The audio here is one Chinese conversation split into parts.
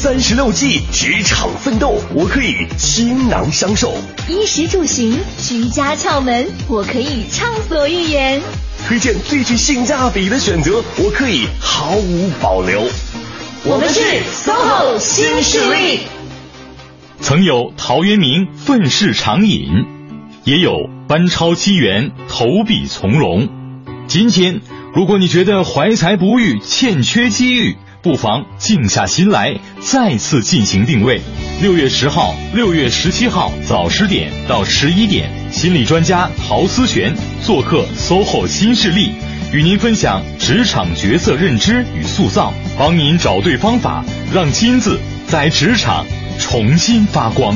36计职场奋斗，我可以倾囊相授；衣食住行居家窍门，我可以畅所欲言；推荐最具性价比的选择，我可以毫无保留。我们是 SOHO 新势力。曾有陶渊明愤世长饮，也有班超七元投笔从戎。今天如果你觉得怀才不遇，欠缺机遇，不妨静下心来，再次进行定位。6月10号、6月17号早10点到11点，心理专家陶思璇做客 SOHO 新势力，与您分享职场角色认知与塑造，帮您找对方法，让金字在职场重新发光。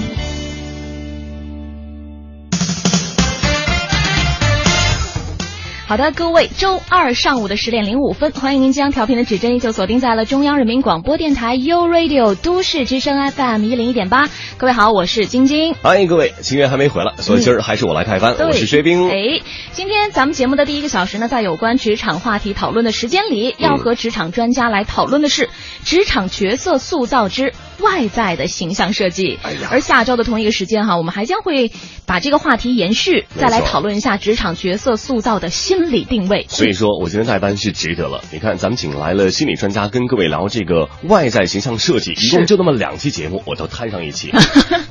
好的，各位，周2上午的10:05，欢迎您将调频的指针依旧锁定在了中央人民广播电台 You Radio 都市之声 FM 101.8。各位好，我是晶晶。欢迎各位，清源还没回来，所以今儿还是我来开翻。我是薛冰。哎，今天咱们节目的第一个小时呢，在有关职场话题讨论的时间里，要和职场专家来讨论的是职场角色塑造之外在的形象设计。而下周的同一个时间哈，我们还将会把这个话题延续，再来讨论一下职场角色塑造的心理定位。所以说我觉得代班是值得了。你看咱们请来了心理专家跟各位聊这个外在形象设计，一共就那么2期节目我都摊上一期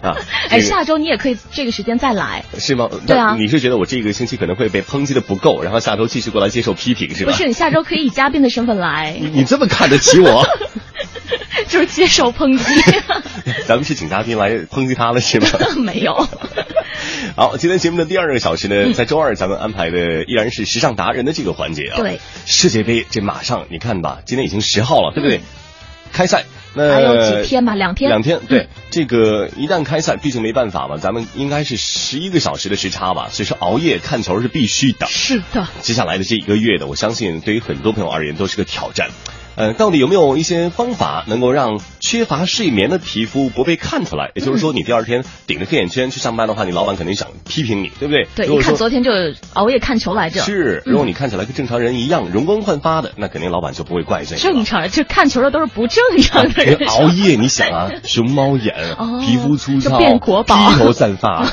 啊。哎，下周你也可以这个时间再来，是吗？对啊，你是觉得我这个星期可能会被抨击的不够，然后下周继续过来接受批评，是吧？不是，你下周可以以嘉宾的身份来。你这么看得起我就是接受抨击咱们是请嘉宾来抨击他了是吗？没有。好，今天节目的第二个小时呢，在周2咱们安排的依然是时尚达人的这个环节啊。对，世界杯这马上你看吧，今天已经10号了，对不对？开赛那还有几天吧，2天。对，这个一旦开赛，毕竟没办法嘛，咱们应该是11个小时的时差吧，所以说熬夜看球是必须的。是的，接下来的这1个月的，我相信对于很多朋友而言都是个挑战。到底有没有一些方法能够让缺乏睡眠的皮肤不被看出来？也就是说，你第2天顶着黑眼圈去上班的话，你老板肯定想批评你，对不对？对，你看昨天就熬夜看球来着。是，如果你看起来跟正常人一样，容光焕发的，那肯定老板就不会怪罪。正常人就看球的都是不正常的人。熬夜，你想啊，熊猫眼，皮肤粗糙，披头散发。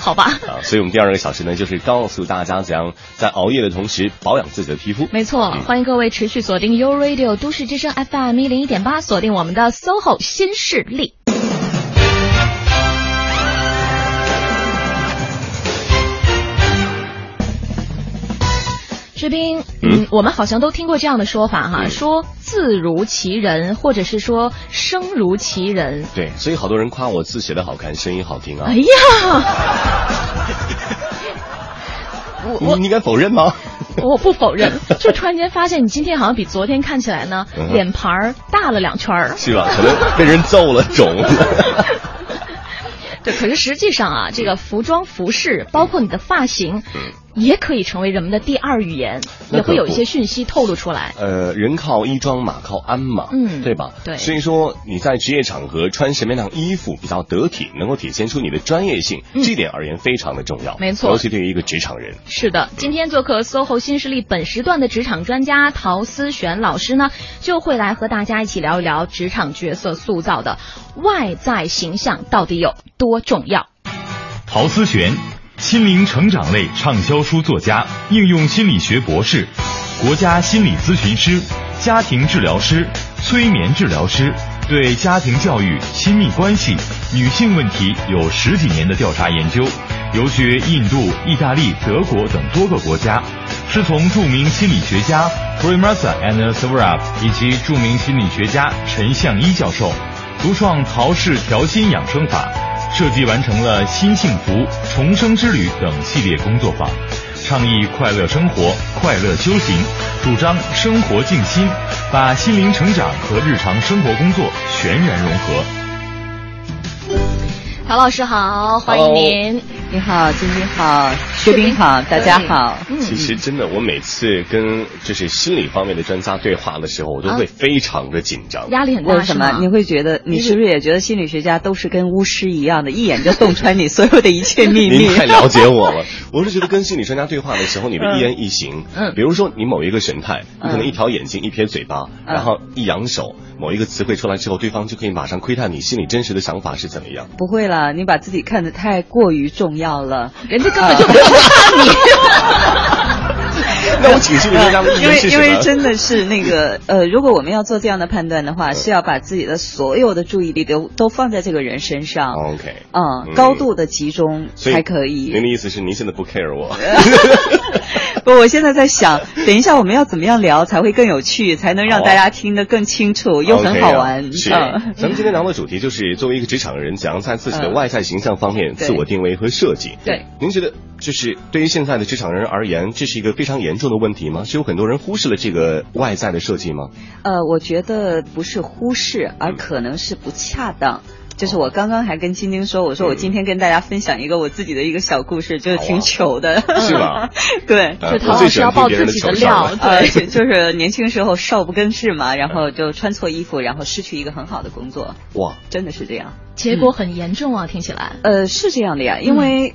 好吧，啊，所以我们第2个小时呢，就是告诉大家怎样在熬夜的同时保养自己的皮肤。没错，欢迎各位持续锁定 You Radio 都市之声 FM 101.8，锁定我们的 SOHO 新势力。士兵，我们好像都听过这样的说法哈，说字如其人，或者是说声如其人。对，所以好多人夸我字写得好看，声音好听啊。哎呀，你敢否认吗？我不否认，就突然间发现你今天好像比昨天看起来呢，脸盘大了2圈。是吧？可能被人揍了，肿了。对，可是实际上啊，这个服装服饰，包括你的发型，也可以成为人们的第2语言，也会有一些讯息透露出来。人靠衣装，马靠鞍嘛，对吧？对。所以说你在职业场合穿什么样的衣服比较得体，能够体现出你的专业性，这点而言非常的重要。没错，尤其对于一个职场人。是的，今天做客 SOHO 新势力本时段的职场专家陶思璇老师呢，就会来和大家一起聊一聊职场角色塑造的外在形象到底有多重要。陶思璇，心灵成长类畅销书作家，应用心理学博士，国家心理咨询师，家庭治疗师，催眠治疗师，对家庭教育、亲密关系、女性问题有10几年的调查研究，游学印度、意大利、德国等多个国家，师从著名心理学家 Primasa Anna Svara 以及著名心理学家陈向一教授，独创陶氏调心养生法，设计完成了新幸福、重生之旅等系列工作坊，倡议快乐生活、快乐修行，主张生活静心，把心灵成长和日常生活工作全然融合。陶老师好，欢迎您。你好，晶晶好，薛冰好，大家好。其实真的，我每次跟就是心理方面的专家对话的时候，我都会非常的紧张，压力很大。为什么？你会觉得，你是不是也觉得心理学家都是跟巫师一样的，一眼就洞穿你所有的一切秘密？您太了解我了。我是觉得跟心理专家对话的时候，你的一言一行，比如说你某一个神态，你可能一条眼睛一撇嘴巴，然后一扬手，某一个词汇出来之后，对方就可以马上窥探你心里真实的想法是怎么样。不会了，你把自己看得太过于重要了，人家根本就没有看你。那我请心理专家的意见是什么？因为真的是那个如果我们要做这样的判断的话，是要把自己的所有的注意力都放在这个人身上。OK， 高度的集中才可以。您的意思是您现在不 care 我？不，我现在在想，等一下我们要怎么样聊才会更有趣，才能让大家听得更清楚又很好玩。是，咱们今天聊的主题就是作为一个职场人，怎样在自己的外在形象方面自我定位和设计。对，您觉得就是对于现在的职场人而言，这是一个非常严重的问题吗？是有很多人忽视了这个外在的设计吗？我觉得不是忽视，而可能是不恰当。就是我刚刚还跟青青说，我说我今天跟大家分享一个我自己的一个小故事，就是挺糗的，是吧？对，就唐老师要爆自己的料，对，就是年轻时候少不更事嘛，然后就穿错衣服，然后失去一个很好的工作。哇，真的是这样。结果很严重啊，听起来。是这样的呀，因为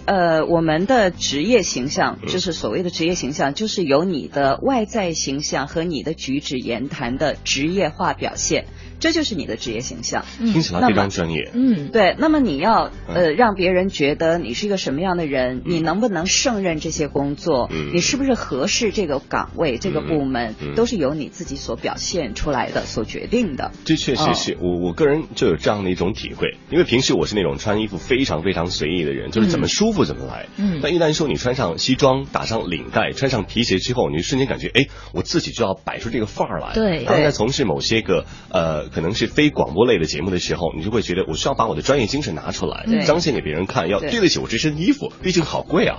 我们的职业形象，就是所谓的职业形象，就是由你的外在形象和你的举止言谈的职业化表现，这就是你的职业形象。听起来非常专业。嗯，对。那么你要让别人觉得你是一个什么样的人，你能不能胜任这些工作，你是不是合适这个岗位、这个部门，都是由你自己所表现出来的、所决定的。这确实是我个人就有这样的一种体会。因为平时我是那种穿衣服非常非常随意的人，就是怎么舒服怎么来。但一旦说你穿上西装、打上领带、穿上皮鞋之后，你瞬间感觉，哎，我自己就要摆出这个范儿来。对。当在从事某些个可能是非广播类的节目的时候，你就会觉得我需要把我的专业精神拿出来，彰显给别人看，要对得起我这身衣服，毕竟好贵啊。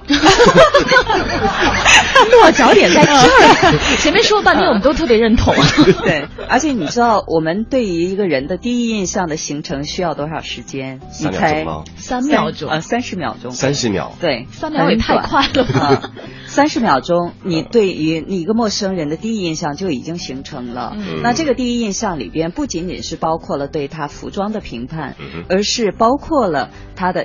落脚点在这儿，前面说了半天，我们都特别认同。对，而且你知道，我们对于一个人的第一印象的形成需要多少时间？3秒钟吗？3秒钟啊，30秒钟。30秒，对，3秒也太快了吧！30秒钟，你对于你一个陌生人的第一印象就已经形成了。那这个第一印象里边，不仅仅是包括了对他服装的评判，而是包括了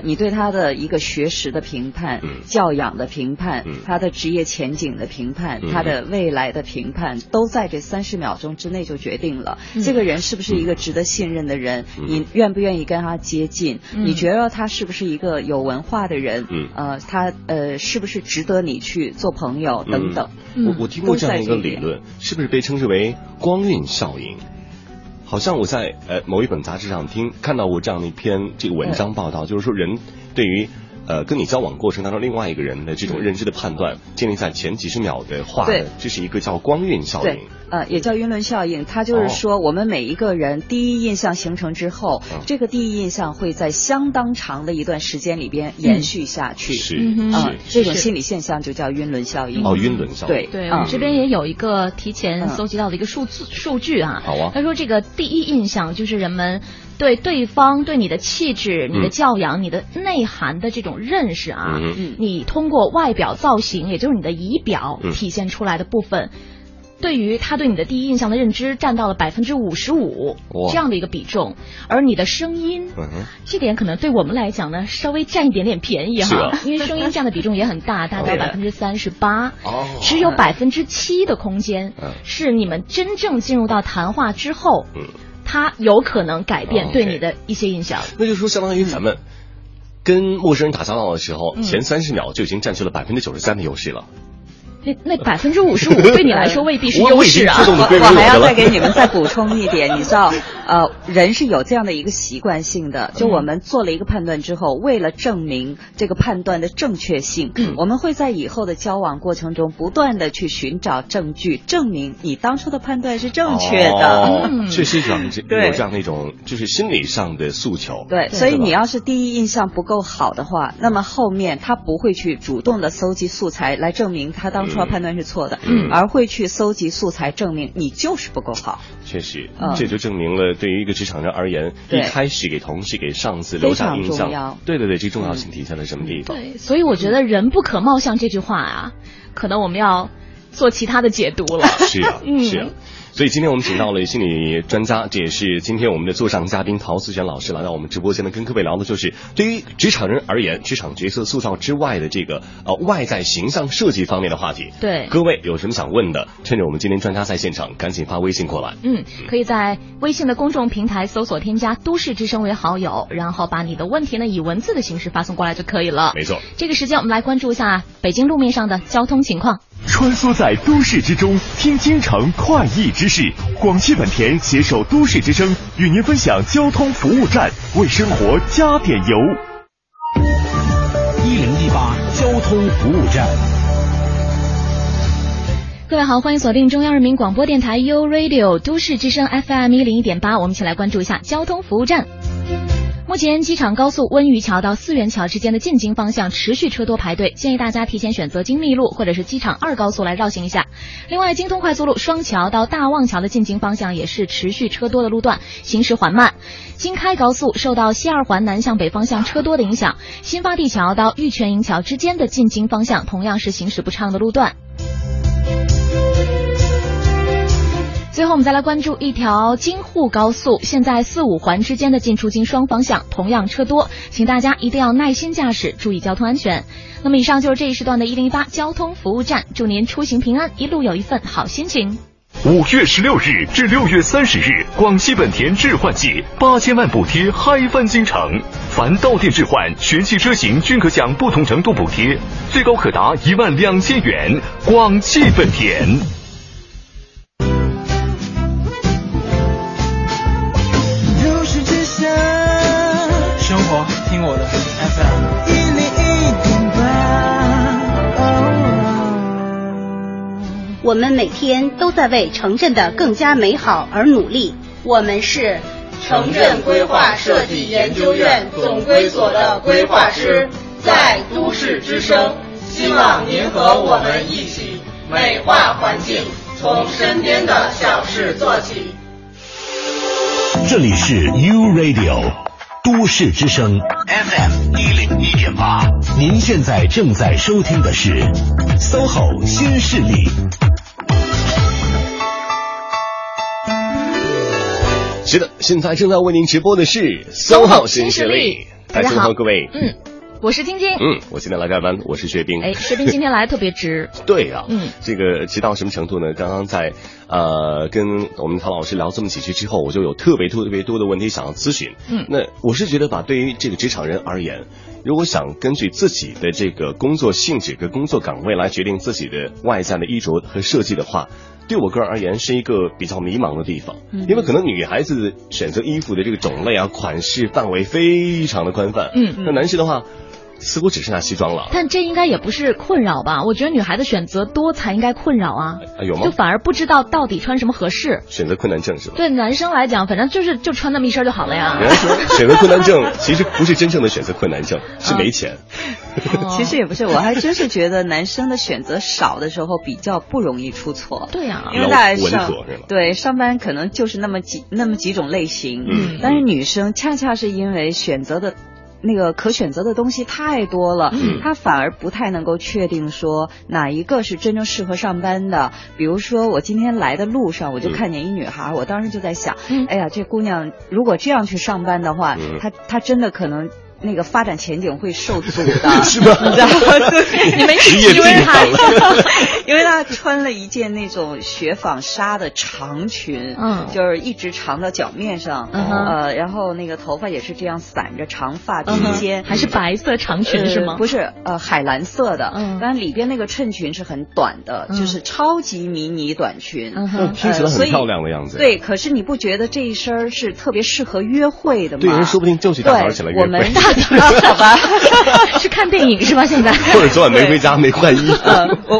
你对他的一个学识的评判、教养的评判、他的职业前景的评判、他的未来的评判，都在这30秒钟之内就决定了这个人是不是一个值得信任的人，你愿不愿意跟他接近，你觉得他是不是一个有文化的人，他是不是值得你去做朋友等等。我听过这样一个理论，是不是被称之为光晕效应？好像我在某一本杂志上看到过这样的一篇这个文章报道，就是说人对于跟你交往过程当中另外一个人的这种认知的判断，建立在前几十秒的话，这是一个叫光晕效应。也叫晕轮效应。它就是说，我们每一个人第一印象形成之后，这个第一印象会在相当长的一段时间里边延续下去。是，这种心理现象就叫晕轮效应。晕轮效应。对，我这边也有一个提前搜集到的一个数据啊。好啊。他说这个第一印象就是人们对对方、对你的气质、你的教养、你的内涵的这种认识啊，你通过外表造型，也就是你的仪表体现出来的部分。对于他对你的第一印象的认知占到了55%这样的一个比重，而你的声音，这点可能对我们来讲呢，稍微占一点点便宜哈，因为声音占的比重也很大，大概38%，只有7%的空间是你们真正进入到谈话之后，他有可能改变对你的一些印象。那就说相当于咱们跟陌生人打交道的时候，前30秒就已经占据了93%的优势了。那55%对你来说未必是优势啊！我还要再给你们再补充一点，你知道，人是有这样的一个习惯性的，就我们做了一个判断之后，为了证明这个判断的正确性，我们会在以后的交往过程中不断的去寻找证据，证明你当初的判断是正确的。确实有这样的一种就是心理上的诉求。对，所以你要是第一印象不够好的话，那么后面他不会去主动的搜集素材来证明他当出来判断是错的，而会去搜集素材证明你就是不够好。确实，这就证明了对于一个职场人而言，一开始给同事给上司留下印象，对对对，这重要性体现在什么地方？对，所以我觉得人不可貌相这句话啊，可能我们要做其他的解读了。是啊，是啊。所以今天我们请到了心理专家，这也是今天我们的座上嘉宾陶思璇老师来到我们直播间呢，跟各位聊的就是对于职场人而言，职场角色塑造之外的这个外在形象设计方面的话题。对，各位有什么想问的，趁着我们今天专家在现场，赶紧发微信过来。可以在微信的公众平台搜索添加都市之声为好友，然后把你的问题呢以文字的形式发送过来就可以了。没错，这个时间我们来关注一下北京路面上的交通情况。穿梭在都市之中，听京城快意之事。广汽本田携手都市之声，与您分享交通服务站，为生活加点油。1018交通服务站。各位好，欢迎锁定中央人民广播电台 You Radio 都市之声 FM 101.8，我们一起来关注一下交通服务站。目前机场高速温榆桥到四元桥之间的进京方向持续车多排队，建议大家提前选择精密路或者是机场2高速来绕行一下。另外，京通快速路双桥到大望桥的进京方向也是持续车多的路段，行驶缓慢。京开高速受到西二环南向北方向车多的影响，新发地桥到玉泉营桥之间的进京方向同样是行驶不畅的路段。最后我们再来关注一条京沪高速，现在4、5环之间的进出京双方向同样车多，请大家一定要耐心驾驶，注意交通安全。那么以上就是这一时段的1018交通服务站，祝您出行平安，一路有一份好心情。5月16日至6月30日，广汽本田置换季8000万补贴嗨翻京城，凡到店置换全系车型均可享不同程度补贴，最高可达12000元。广汽本田。生活听我的 FM 101.8。我们每天都在为城镇的更加美好而努力。我们是城镇规划设计研究院总规所的规划师，在都市之声，希望您和我们一起美化环境，从身边的小事做起。这里是 You Radio。都市之声 FM 101.8，您现在正在收听的是 SOHO 新势力。是的，现在正在为您直播的是 SOHO 新势力。大家好，各位。我是晶晶，我今天来代班，我是薛冰。薛冰今天来特别值。对啊，这个值到什么程度呢？刚刚在跟我们唐老师聊这么几句之后，我就有特别多的问题想要咨询。那我是觉得吧，对于这个职场人而言，如果想根据自己的这个工作性质跟工作岗位来决定自己的外在的衣着和设计的话，对我个人而言是一个比较迷茫的地方，因为可能女孩子选择衣服的这个种类啊、款式范围非常的宽泛，那男士的话似乎只剩下西装了。但这应该也不是困扰吧？我觉得女孩子选择多才应该困扰啊，有吗？就反而不知道到底穿什么合适，选择困难症是吧？对男生来讲，反正就穿那么一身就好了呀。人家说选择困难症其实不是真正的选择困难症，是没钱。其实也不是，我还真是觉得男生的选择少的时候比较不容易出错。对啊，因为大家上班可能就是那么几种类型，但是女生恰恰是因为选择的那个可选择的东西太多了，他反而不太能够确定说哪一个是真正适合上班的。比如说我今天来的路上，我就看见一女孩，我当时就在想，哎呀，这姑娘如果这样去上班的话，她真的可能那个发展前景会受阻的，是吧？你知道吗？你们因为他穿了一件那种雪纺纱的长裙，就是一直长到脚面上，然后那个头发也是这样散着，长发披肩，还是白色长裙是吗？不是，海蓝色的，但里边那个衬裙是很短的，就是超级迷你短裙，听起来很漂亮的样子。对，可是你不觉得这一身是特别适合约会的吗？对，人说不定就去打扮起来约会。好吧，是看电影是吧？现在或者昨晚没回家没换衣服，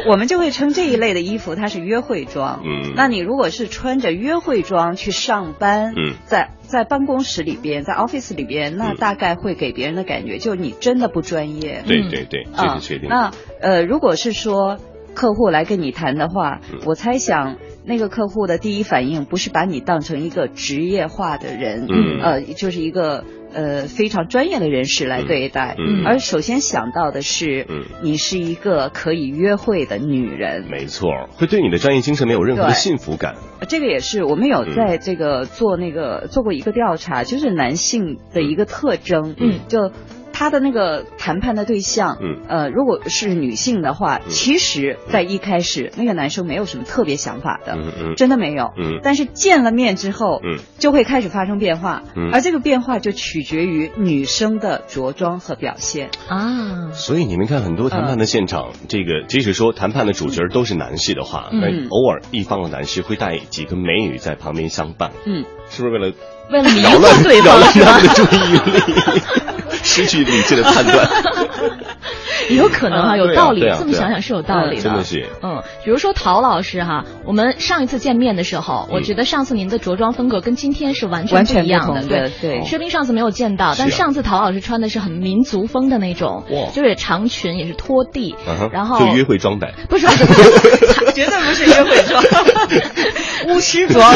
我们就会称这一类的衣服它是约会装。那你如果是穿着约会装去上班，在办公室里边，在 office 里边，那大概会给别人的感觉就是你真的不专业。对对对，这是确定。那如果是说客户来跟你谈的话，我猜想那个客户的第一反应不是把你当成一个职业化的人，就是一个非常专业的人士来对待，而首先想到的是，你是一个可以约会的女人，没错，会对你的专业精神没有任何的幸福感。这个也是我们有在这个做过一个调查，就是男性的一个特征，就他的那个谈判的对象，如果是女性的话，其实在一开始那个男生没有什么特别想法的，真的没有，但是见了面之后，就会开始发生变化，而这个变化就取决于女生的着装和表现啊。所以你们看很多谈判的现场，这个即使说谈判的主角都是男士的话，偶尔一方的男士会带几个美女在旁边相伴，是不是为了迷惑对方，扰乱他们的注意力？失去理智的判断，有可能哈，有道理。这么想想是有道理的，真的是。比如说陶老师哈，我们上一次见面的时候，我觉得上次您的着装风格跟今天是完全不一样的，对。薛冰上次没有见到，但上次陶老师穿的是很民族风的那种，就是长裙，也是拖地，然后就约会装扮，不是，绝对不是约会装，巫师装。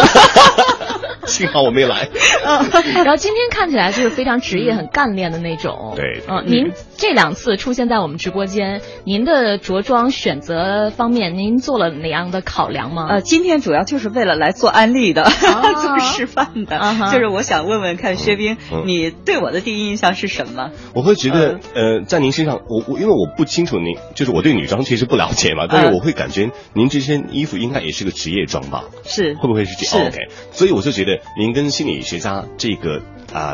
幸好我没来。然后今天看起来就是非常职业、很干练的那种。对。您这两次出现在我们直播间，您的着装选择方面，您做了哪样的考量吗？今天主要就是为了来做安利的，做示范的。就是我想问问看，薛冰，你对我的第一印象是什么？我会觉得，在您身上，我因为我不清楚您，就是我对女装其实不了解嘛，但是我会感觉您这身衣服应该也是个职业装吧？是。会不会是这样 ？OK， 所以我就觉得。您跟心理学家这个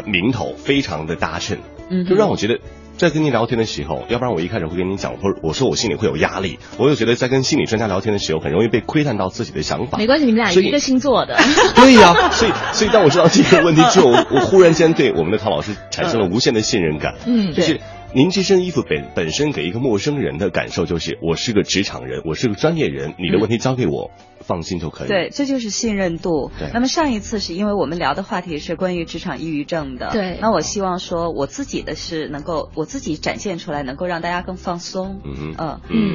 名头非常的搭衬，就让我觉得在跟您聊天的时候，要不然我一开始会跟您讲，或者我说我心里会有压力，我就觉得在跟心理专家聊天的时候，很容易被窥探到自己的想法。没关系，你们俩一个星座的。对呀，所以当我知道这个问题之后，我忽然间对我们的陶老师产生了无限的信任感。就是您这身衣服本身给一个陌生人的感受就是，我是个职场人，我是个专业人，你的问题交给我。放心就可以。对，这就是信任度。那么上一次是因为我们聊的话题是关于职场抑郁症的。对。那我希望说我自己的是能够我自己展现出来，能够让大家更放松，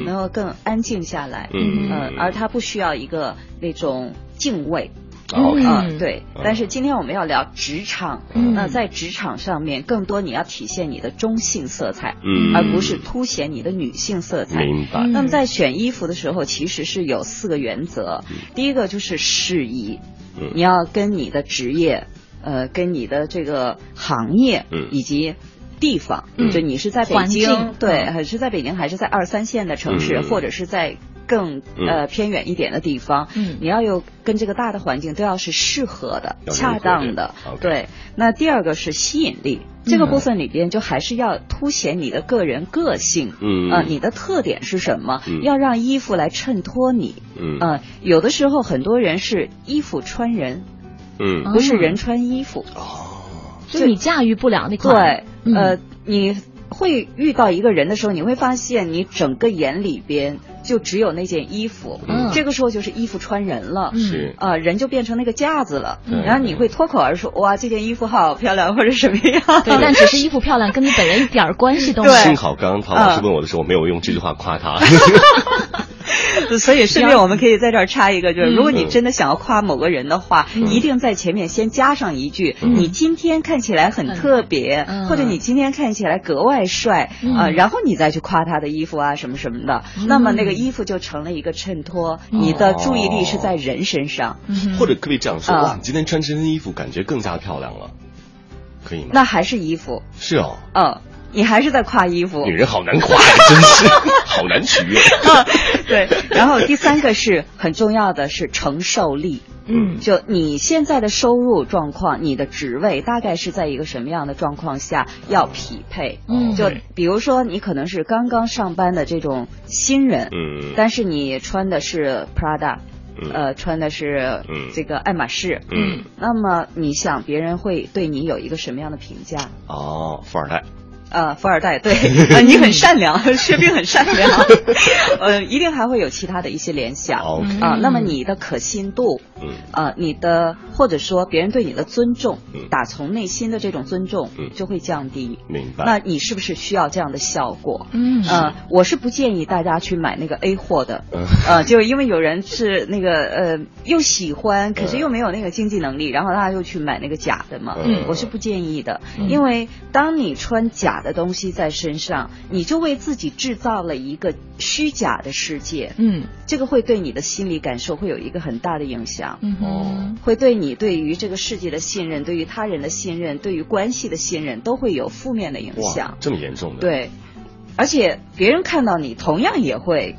能够更安静下来，而它不需要一个那种敬畏。对，但是今天我们要聊职场，那在职场上面更多你要体现你的中性色彩，而不是凸显你的女性色彩。明白。那么在选衣服的时候，其实是有4个原则，第一个就是适宜，你要跟你的职业，跟你的这个行业以及地方，就你是在北京，对，还是在北京，还是在2、3线的城市，或者是在。更偏远一点的地方，你要有跟这个大的环境都要是适合的、恰当的。对，那第2个是吸引力，这个部分里边就还是要凸显你的个人个性，你的特点是什么，要让衣服来衬托你。有的时候很多人是衣服穿人，不是人穿衣服，就你驾驭不了那块。对，你会遇到一个人的时候，你会发现你整个眼里边。就只有那件衣服，这个时候就是衣服穿人了，是啊，人就变成那个架子了。然后你会脱口而出，哇，这件衣服好漂亮，或者什么样。对，但只是衣服漂亮，跟你本人一点关系都没有。幸好刚刚陶老师问我的时候，我没有用这句话夸他。所以顺便我们可以在这儿插一个，就是如果你真的想要夸某个人的话，一定在前面先加上一句：你今天看起来很特别，或者你今天看起来格外帅啊，然后你再去夸他的衣服啊什么什么的。那么那个。衣服就成了一个衬托，你的注意力是在人身上，或者可以这样说：哇，你今天穿这身衣服感觉更加漂亮了，可以吗？那还是衣服，是哦，你还是在夸衣服，女人好难夸呀，真是好难取悦。对，然后第3个是很重要的是承受力。就你现在的收入状况，你的职位大概是在一个什么样的状况下要匹配？就比如说你可能是刚刚上班的这种新人，但是你穿的是 Prada，穿的是这个爱马仕，那么你想别人会对你有一个什么样的评价？富二代。富二代，对，你很善良，薛冰很善良，一定还会有其他的一些联想啊、okay. 那么你的可信度，你的或者说别人对你的尊重，打从内心的这种尊重就会降低。明白？那你是不是需要这样的效果？我是不建议大家去买那个 A 货的，就因为有人是那个又喜欢，可是又没有那个经济能力，然后大家又去买那个假的嘛。我是不建议的，因为当你穿假的东西在身上，你就为自己制造了一个虚假的世界。这个会对你的心理感受会有一个很大的影响。会对你对于这个世界的信任，对于他人的信任，对于关系的信任都会有负面的影响。哇，这么严重的？对，而且别人看到你同样也会，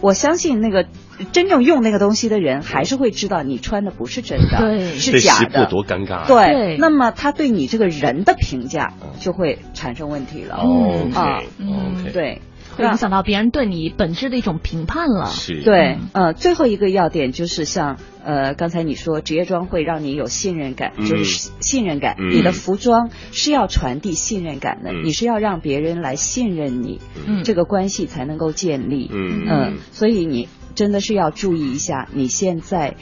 我相信那个真正用那个东西的人还是会知道你穿的不是真的，是假的。多尴尬！对，那么他对你这个人的评价就会产生问题了。对，会影响到别人对你本质的一种评判了。是，对，最后一个要点就是像刚才你说职业装会让你有信任感，就是信任感，你的服装是要传递信任感的，你是要让别人来信任你，这个关系才能够建立。所以你真的是要注意一下你现在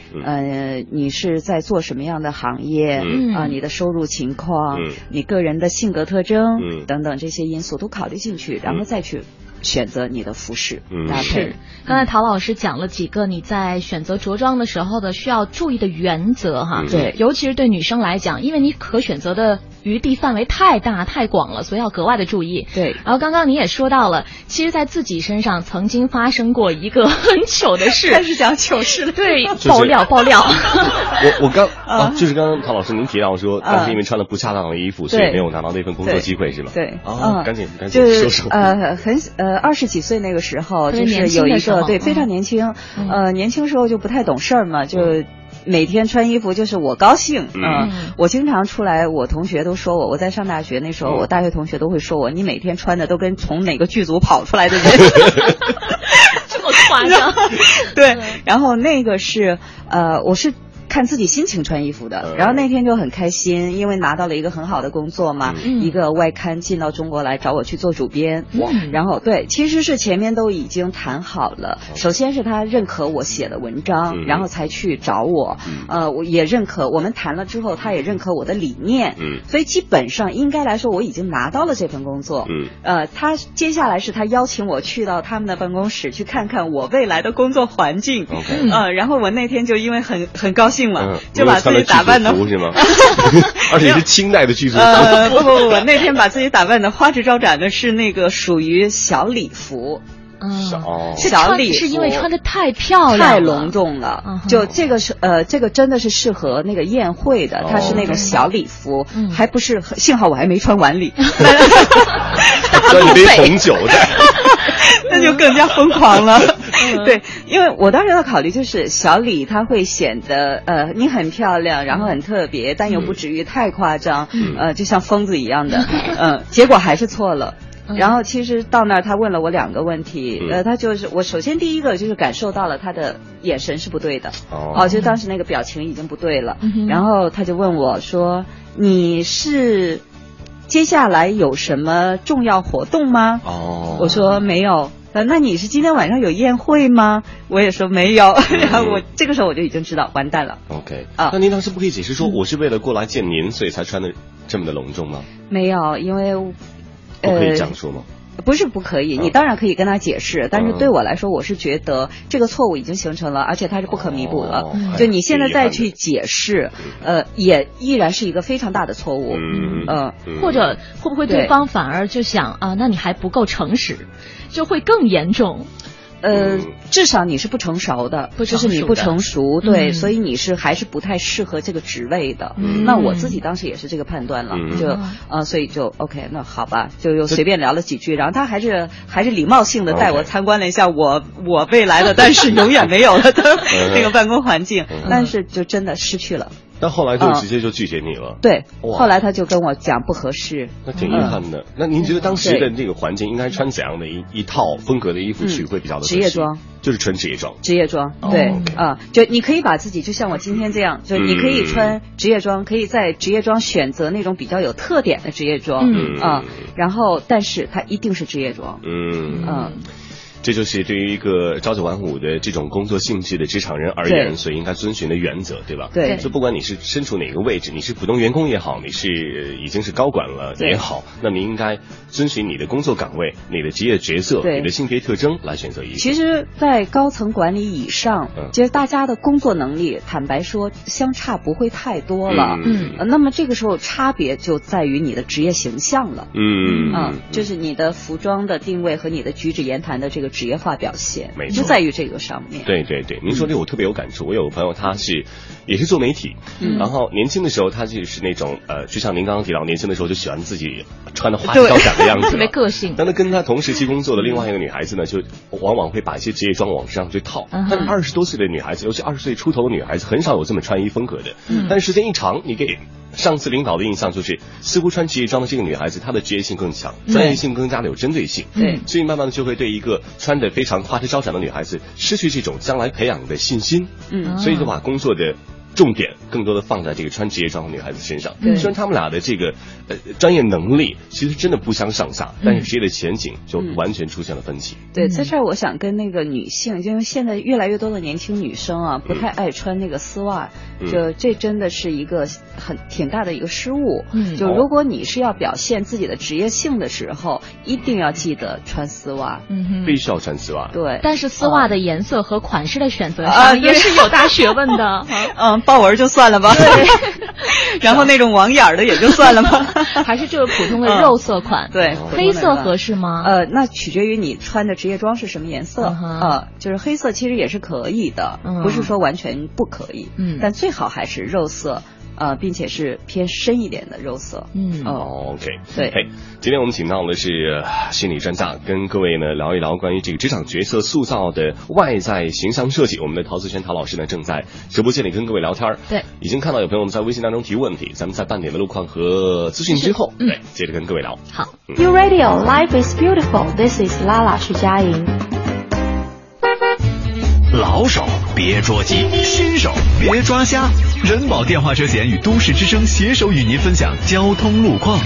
你是在做什么样的行业啊、你的收入情况，你个人的性格特征，等等这些因素都考虑进去，然后再去选择你的服饰搭配。刚才陶老师讲了几个你在选择着装的时候的需要注意的原则哈。对，尤其是对女生来讲，因为你可选择的余地范围太大太广了，所以要格外的注意。对，然后刚刚你也说到了，其实在自己身上曾经发生过一个很糗的事。开始讲糗事了。对，爆料。就是刚刚陶老师您提到说，当时因为穿了不恰当的衣服，所以没有拿到那份工作机会是吗？对。赶紧说说。20几岁那个时候，就是有一个对非常年轻，年轻时候就不太懂事儿嘛，就每天穿衣服就是我高兴。我经常出来，我同学都说我在上大学那时候，我大学同学都会说我，你每天穿的都跟从哪个剧组跑出来的人。这么夸张？对。然后那个是我是看自己心情穿衣服的，然后那天就很开心，因为拿到了一个很好的工作嘛，一个外刊进到中国来找我去做主编。然后对，其实是前面都已经谈好了，首先是他认可我写的文章，然后才去找我，我也认可，我们谈了之后他也认可我的理念，所以基本上应该来说我已经拿到了这份工作。他接下来是他邀请我去到他们的办公室去看看我未来的工作环境。然后我那天就因为很高兴嘛，就把自己打扮的，而且是清代的剧组服。不，那天把自己打扮的花枝招展的，是那个属于小礼服。小礼服是因为穿的太漂亮了，太隆重了，就这个是这个真的是适合那个宴会的，它是那种小礼服，还不是，幸好我还没穿晚礼，喝一杯红酒的，那就更加疯狂了。对，因为我当时的考虑就是小李他会显得你很漂亮，然后很特别，但又不至于太夸张，就像疯子一样的。结果还是错了。然后其实到那儿他问了我2个问题，他就是我首先第一个就是感受到了他的眼神是不对的，就当时那个表情已经不对了。然后他就问我说，你是接下来有什么重要活动吗？我说没有。那你是今天晚上有宴会吗？我也说没有。然后我这个时候我就已经知道完蛋了。OK 啊，那您当时不可以解释说我是为了过来见您，所以才穿的这么的隆重吗？没有，因为不可以这样说吗？不是不可以，你当然可以跟他解释，但是对我来说，我是觉得这个错误已经形成了，而且它是不可弥补了。就你现在再去解释，也依然是一个非常大的错误。或者会不会对方反而就想啊，那你还不够诚实，就会更严重。至少你是不成熟的，就是你不成熟，对，所以你是还是不太适合这个职位的。那我自己当时也是这个判断了，所以就 OK， 那好吧，就又随便聊了几句，然后他还是礼貌性的带我参观了一下我未来的，但是永远没有了的那个办公环境，但是就真的失去了。但后来就直接就拒绝你了。对，后来他就跟我讲不合适。那挺遗憾的。那您觉得当时的这个环境应该穿怎样的一套风格的衣服去会比较的合适？职业装，就是纯职业装。职业装，对啊，就你可以把自己就像我今天这样，就你可以穿职业装，可以在职业装选择那种比较有特点的职业装啊，然后但是它一定是职业装。这就是对于一个朝九晚五的这种工作性质的职场人而言，所以应该遵循的原则，对吧？对，就不管你是身处哪个位置，你是普通员工也好，你是已经是高管了也好，那你应该遵循你的工作岗位、你的职业角色、你的性别特征来选择衣服。其实，在高层管理以上，其实大家的工作能力，坦白说，相差不会太多了。那么这个时候差别就在于你的职业形象了。就是你的服装的定位和你的举止言谈的这个职业化表现，就在于这个上面。对对对，您说这个我特别有感触。我有个朋友，他是也是做媒体，然后年轻的时候他就是那种就像您刚刚提到，年轻的时候就喜欢自己穿的花枝招展的样子，特别个性。但他跟他同时期工作的另外一个女孩子呢，就往往会把一些职业装往上去套。但20多岁的女孩子，尤其20岁出头的女孩子，很少有这么穿衣风格的。但是时间一长，你给上次领导的印象就是，似乎穿职业装的这个女孩子，她的职业性更强，专业性更加的有针对性。所以慢慢的就会对一个穿得非常花枝招展的女孩子失去这种将来培养的信心。所以就把工作的重点更多的放在这个穿职业装的女孩子身上。虽然她们俩的这个专业能力其实真的不相上下，但是职业的前景就完全出现了分歧。对，在这儿我想跟那个女性，因为现在越来越多的年轻女生啊，不太爱穿那个丝袜，就这真的是一个挺大的一个失误。就如果你是要表现自己的职业性的时候，一定要记得穿丝袜，必须要穿丝袜。对，但是丝袜的颜色和款式的选择上也是有大学问的。豹纹就算了吧，然后那种网眼的也就算了吧，还是就是普通的肉色款。对，黑色合适吗？那取决于你穿的职业装是什么颜色啊。就是黑色其实也是可以的，不是说完全不可以，但最好还是肉色。并且是偏深一点的肉色。OK， 对。今天我们请到的是心理专家，跟各位呢聊一聊关于这个职场角色塑造的外在形象设计。我们的陶思璇陶老师呢正在直播间里跟各位聊天。对，已经看到有朋友们在微信当中提问题，咱们在半点的路况和资讯之后，接着跟各位聊。好，You Radio Life is Beautiful。This is Lala 徐佳莹。老手别捉鸡，新手别抓瞎。人保电话车险与都市之声携手与您分享交通路况。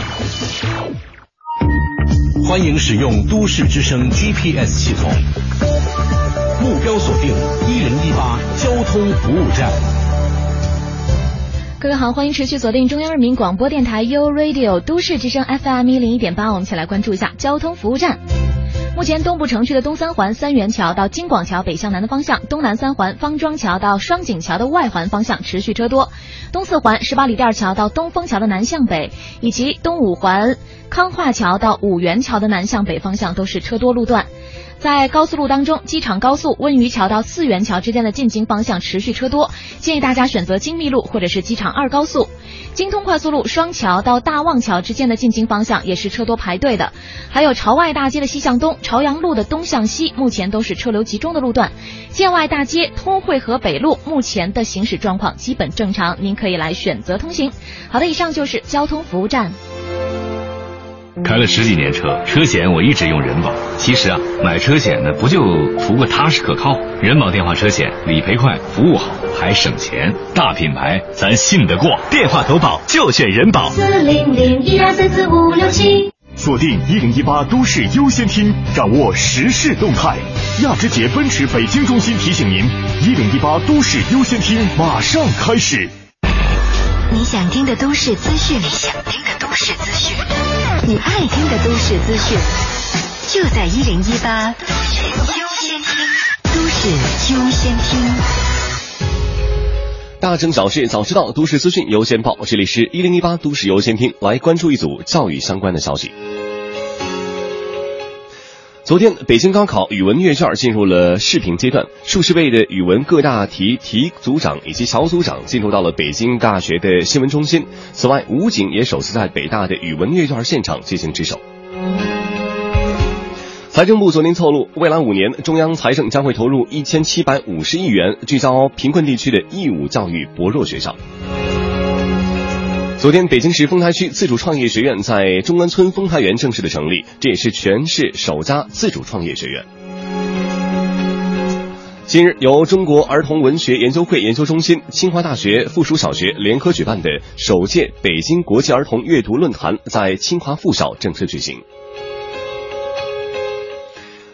欢迎使用都市之声 GPS 系统，目标锁定1018交通服务站。各位好，欢迎持续锁定中央人民广播电台 You Radio 都市之声 FM 101.8，我们一起来关注一下交通服务站。目前东部城区的东三环三元桥到京广桥北向南的方向，东南三环方庄桥到双井桥的外环方向持续车多，东四环18里店桥到东风桥的南向北，以及东五环康化桥到五元桥的南向北方向都是车多路段。在高速路当中，机场高速温榆桥到四元桥之间的进京方向持续车多，建议大家选择京密路或者是机场2高速。京通快速路双桥到大望桥之间的进京方向也是车多排队的。还有朝外大街的西向东、朝阳路的东向西，目前都是车流集中的路段。建外大街、通惠河北路目前的行驶状况基本正常，您可以来选择通行。好的，以上就是交通服务站。开了10几年车险我一直用人保。其实啊，买车险呢不就图个踏实可靠？人保电话车险，理赔快，服务好，还省钱，大品牌，咱信得过。电话投保就选人保。40012344567。锁定1018都市优先厅，掌握时事动态。亚之杰奔驰北京中心提醒您，1018都市优先厅马上开始。你想听的都市资讯，你爱听的都市资讯，就在1018都市优先听。都市优先听，大城小事早知道，都市资讯优先报。这里是1018都市优先听，来关注一组教育相关的消息。昨天，北京高考语文阅卷进入了试评阶段，数十位的语文各大题组长以及小组长进入到了北京大学的新闻中心。此外，武警也首次在北大的语文阅卷现场进行值守。财政部昨天透露，未来5年，中央财政将会投入1750亿元，聚焦贫困地区的义务教育薄弱学校。昨天，北京市丰台区自主创业学院在中关村丰台园正式的成立，这也是全市首家自主创业学院。近日，由中国儿童文学研究会研究中心、清华大学附属小学联合举办的首届北京国际儿童阅读论坛在清华附小正式举行。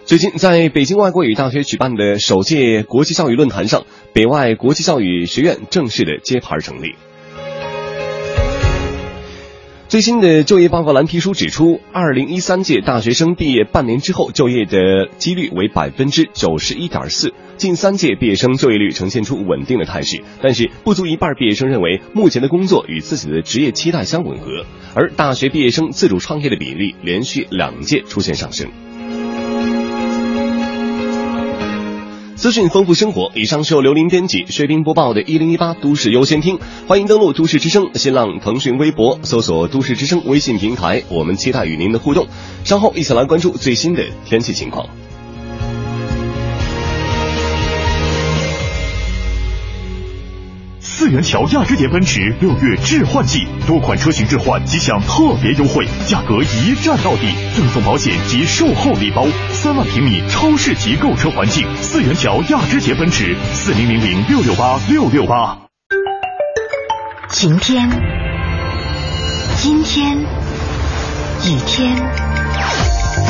最近，在北京外国语大学举办的首届国际教育论坛上，北外国际教育学院正式的揭牌成立。最新的就业报告蓝皮书指出，2013届大学生毕业半年之后就业的几率为 91.4%， 近三届毕业生就业率呈现出稳定的态势，但是不足一半毕业生认为目前的工作与自己的职业期待相吻合，而大学毕业生自主创业的比例连续2届出现上升。资讯丰富生活，以上是由刘林编辑、薛斌播报的1018都市优先听，欢迎登录都市之声新浪、腾讯微博搜索都市之声微信平台，我们期待与您的互动。稍后一起来关注最新的天气情况。四元桥亚之杰奔驰6月置换季，多款车型置换即享特别优惠，价格一站到底，赠送保险及售后礼包，3万平米超市级购车环境。四元桥亚之杰奔驰，4000-668-668。晴天、阴天、雨天，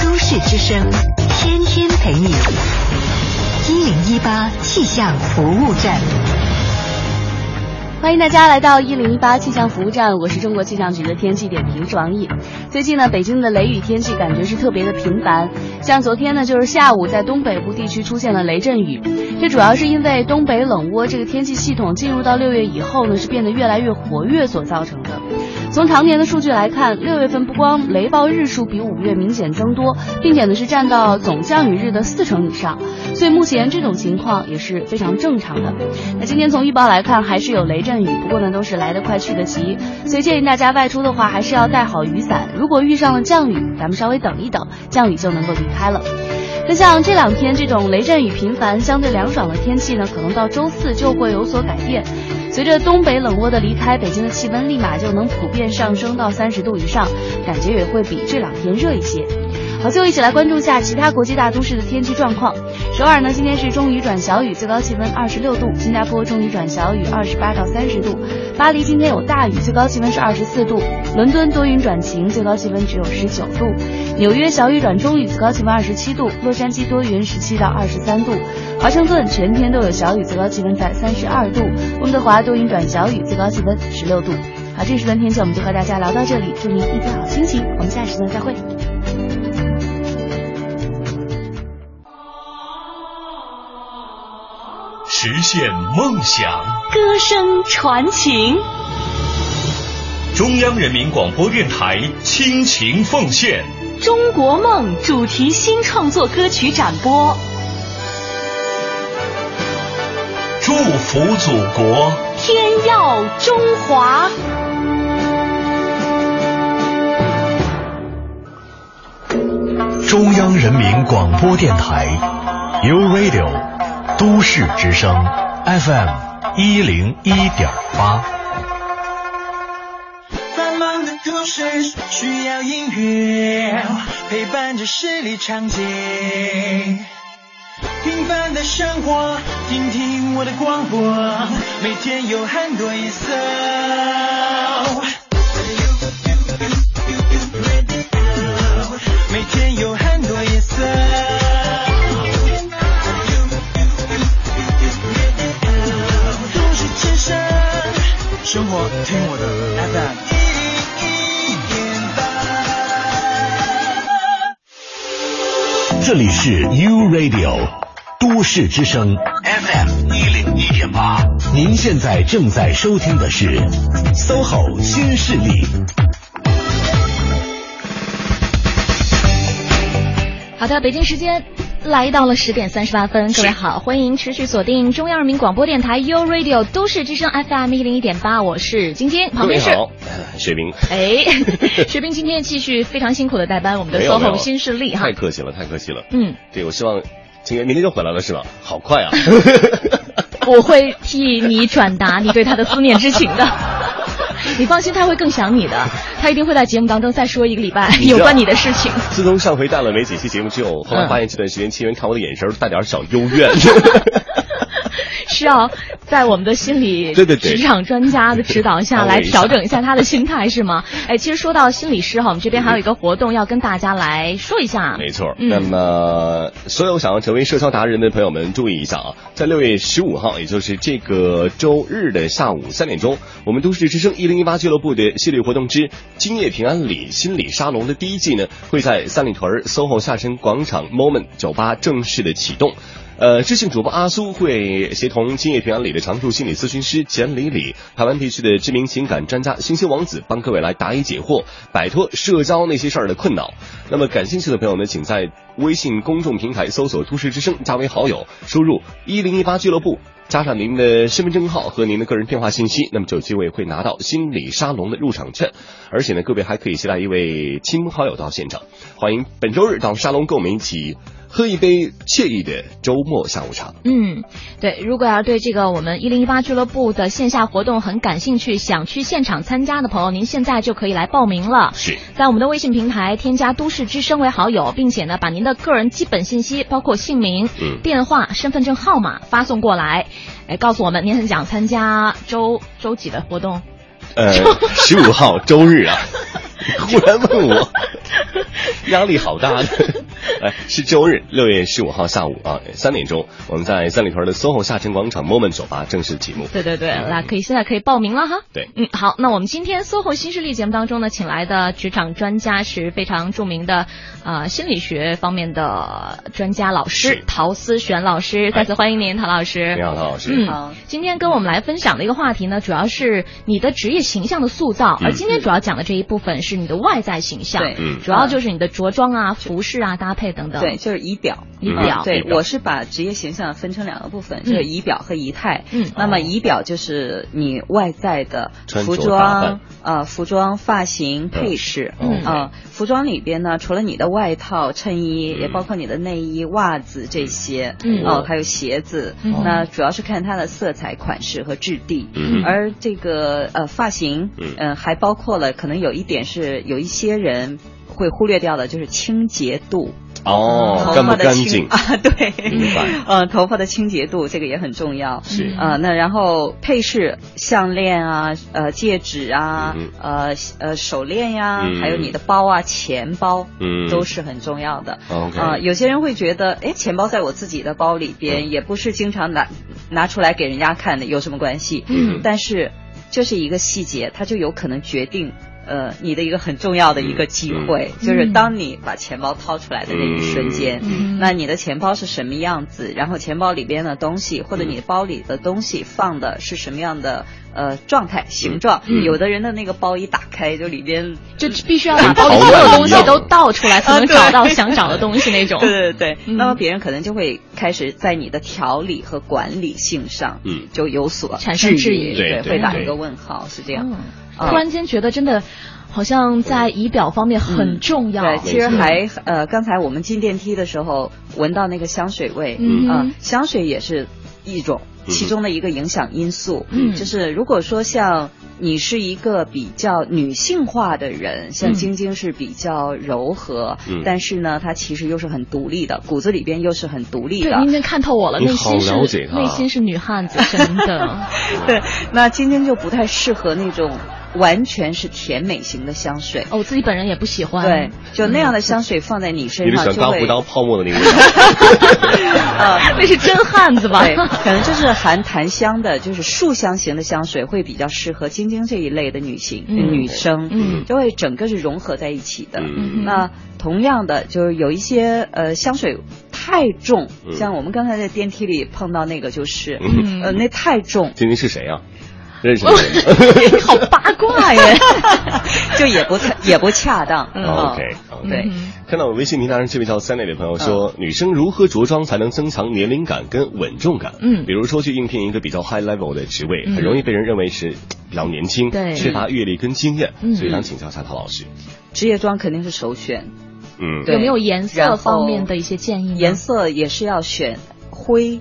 都市之声天天陪你。1018气象服务站。欢迎大家来到1018气象服务站，我是中国气象局的天气点评王毅。最近呢，北京的雷雨天气感觉是特别的频繁，像昨天呢，就是下午在东北部地区出现了雷阵雨，这主要是因为东北冷涡这个天气系统进入到6月以后呢，是变得越来越活跃所造成的。从常年的数据来看，6月份不光雷暴日数比5月明显增多，并且呢是占到总降雨日的40%以上，所以目前这种情况也是非常正常的。那今天从预报来看，还是有雷阵雨，不过呢都是来得快去得急，所以建议大家外出的话还是要带好雨伞，如果遇上了降雨，咱们稍微等一等，降雨就能够离开了。那像这2天这种雷阵雨频繁、相对凉爽的天气呢，可能到周4就会有所改变。随着东北冷涡的离开，北京的气温立马就能普遍上升到30度以上，感觉也会比这2天热一些。好，最后一起来关注一下其他国际大都市的天气状况。首尔呢，今天是中雨转小雨，最高气温26度；新加坡中雨转小雨，28到30度；巴黎今天有大雨，最高气温是24度；伦敦多云转晴，最高气温只有19度；纽约小雨转中雨，最高气温27度；洛杉矶多云，17到23度；华盛顿全天都有小雨，最高气温在32度；温哥华多云转小雨，最高气温16度。好，这时段天气我们就和大家聊到这里，祝您一天好心情，我们下时段再会。实现梦想，歌声传情。中央人民广播电台亲情奉献中国梦主题新创作歌曲展播。祝福祖国，天耀中华。中央人民广播电台 You Radio都市之声 FM 101.8。繁忙的都市需要音乐陪伴着十里长街，平凡的生活，听听我的广播，每天有很多颜色。每天有很多颜色。生活听我的 FM 101.8，这里是 You Radio 都市之声 FM 101.8，您现在正在收听的是 SOHO 新势力。好的，北京时间来到了10:38，各位好，欢迎持续锁定中央人民广播电台 You Radio 都市之声 FM 101.8，我是晶晶，旁边是薛冰。哎，薛冰今天继续非常辛苦的代班我们的 SOHO 新势力哈，太客气了，太客气了。嗯，对，我希望晶晶明天就回来了是吧？好快啊！我会替你转达你对他的思念之情的。你放心，他会更想你的，他一定会在节目当中再说一个礼拜有关你的事情。自从上回带了没几期节目之后，后来发现这段时间清源看我的眼神带点小幽怨。是要在我们的心理职场专家的指导下来调整一下他的心态，是吗？哎，其实说到心理师哈，我们这边还有一个活动要跟大家来说一下。没错，那么所有想要成为社交达人的朋友们注意一下啊，在6月15号，也就是这个周日的下午3点钟，我们都市之声1018俱乐部的系列活动之今夜平安里心理沙龙的第一季呢，会在三里屯 SOHO 下沉广场 Moment 酒吧正式的启动。知性主播阿苏会协同今夜平安里的常驻心理咨询师简里里，台湾地区的知名情感专家星星王子，帮各位来答疑解惑，摆脱社交那些事儿的困扰。那么感兴趣的朋友们，请在微信公众平台搜索都市之声，加为好友，输入1018俱乐部，加上您的身份证号和您的个人电话信息，那么就有机会会拿到心理沙龙的入场券。而且呢，各位还可以携带一位亲朋好友到现场，欢迎本周日到沙龙跟我们一起喝一杯惬意的周末下午茶。嗯，对，如果要对这个我们1018俱乐部的线下活动很感兴趣，想去现场参加的朋友，您现在就可以来报名了。是，在我们的微信平台添加都市之声为好友，并且呢，把您的个人基本信息，包括姓名、电话、身份证号码发送过来，哎，告诉我们您很想参加周几的活动。15号周日啊。忽然问我，压力好大的。哎，是周日6月15号下午啊3点钟，我们在三里屯的 SOHO 下沉广场 Moment 酒吧正式启幕。对对对，那可以现在可以报名了哈。对，好，那我们今天 SOHO 新势力节目当中呢，请来的职场专家是非常著名的心理学方面的专家老师陶思璇老师，再次欢迎您，陶老师。你好，陶老师。好，今天跟我们来分享的一个话题呢，主要是你的职业形象的塑造，而今天主要讲的这一部分是你的外在形象，主要就是你的着装啊、服饰啊、搭配等等。对，就是仪表。对，我是把职业形象分成两个部分，就是仪表和仪态。那么仪表就是你外在的服装、发型、配饰。服装里边呢，除了你的外套、衬衣，也包括你的内衣、袜子这些，还有鞋子。那主要是看它的色彩、款式和质地。而这个发型，还包括了可能有一点是有一些人会忽略掉的，就是清洁度。干不干净啊？对，明白。头发的清洁度这个也很重要。是那然后配饰，项链啊，戒指啊，手链呀，还有你的包啊、钱包，都是很重要的。有些人会觉得，哎，钱包在我自己的包里边，也不是经常拿出来给人家看的，有什么关系？但是这是一个细节，它就有可能决定。你的一个很重要的一个机会，就是当你把钱包掏出来的那一瞬间，那你的钱包是什么样子，然后钱包里边的东西或者你包里的东西放的是什么样的状态、形状。有的人的那个包一打开，就里边就必须要把包里所有东西都倒出来，才能找到想找的东西那种。对对对，那么别人可能就会开始在你的条理和管理性上，就有所产生质疑，对，会打一个问号，是这样。突然间觉得真的好像在仪表方面很重要。对，其实还刚才我们进电梯的时候闻到那个香水味，香水也是一种其中的一个影响因素。就是如果说像你是一个比较女性化的人，像晶晶是比较柔和，但是呢她其实又是很独立的，骨子里边又是很独立的。对，您能看透我了，内心是女汉子，真的。对，那晶晶就不太适合那种完全是甜美型的香水。我自己本人也不喜欢。对，就那样的香水放在你身上就会。你喜欢当不当泡沫的那个？那是真汉子吧？对，可能就是含檀香的，就是树香型的香水会比较适合晶晶这一类的女生，就会整个是融合在一起的。那同样的，就是有一些香水太重，像我们刚才在电梯里碰到那个，就是那太重。晶晶是谁啊？认识你好八卦耶。就也不恰当。OK， 对。看到我微信平台上这位叫三类的朋友说，女生如何着装才能增强年龄感跟稳重感？比如说去应聘一个比较 high level 的职位，很容易被人认为是比较年轻，缺乏阅历跟经验，所以想请教一下陶老师。职业装肯定是首选。有没有颜色方面的一些建议？颜色也是要选灰。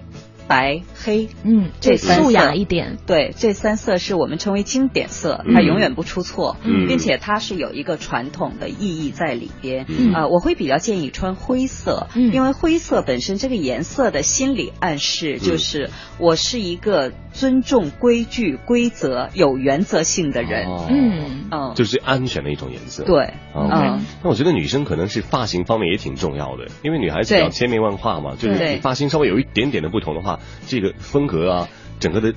白黑，嗯，这素雅一点，对，这三色是我们称为经典色，它永远不出错，嗯，并且它是有一个传统的意义在里边，嗯，我会比较建议穿灰色，嗯，因为灰色本身这个颜色的心理暗示就是、嗯、我是一个尊重规矩规则有原则性的人，嗯、哦、就是安全的一种颜色，对，嗯、okay, 那我觉得女生可能是发型方面也挺重要的，因为女孩子要千变万化嘛，就是发型稍微有一点点的不同的话，这个风格啊整个的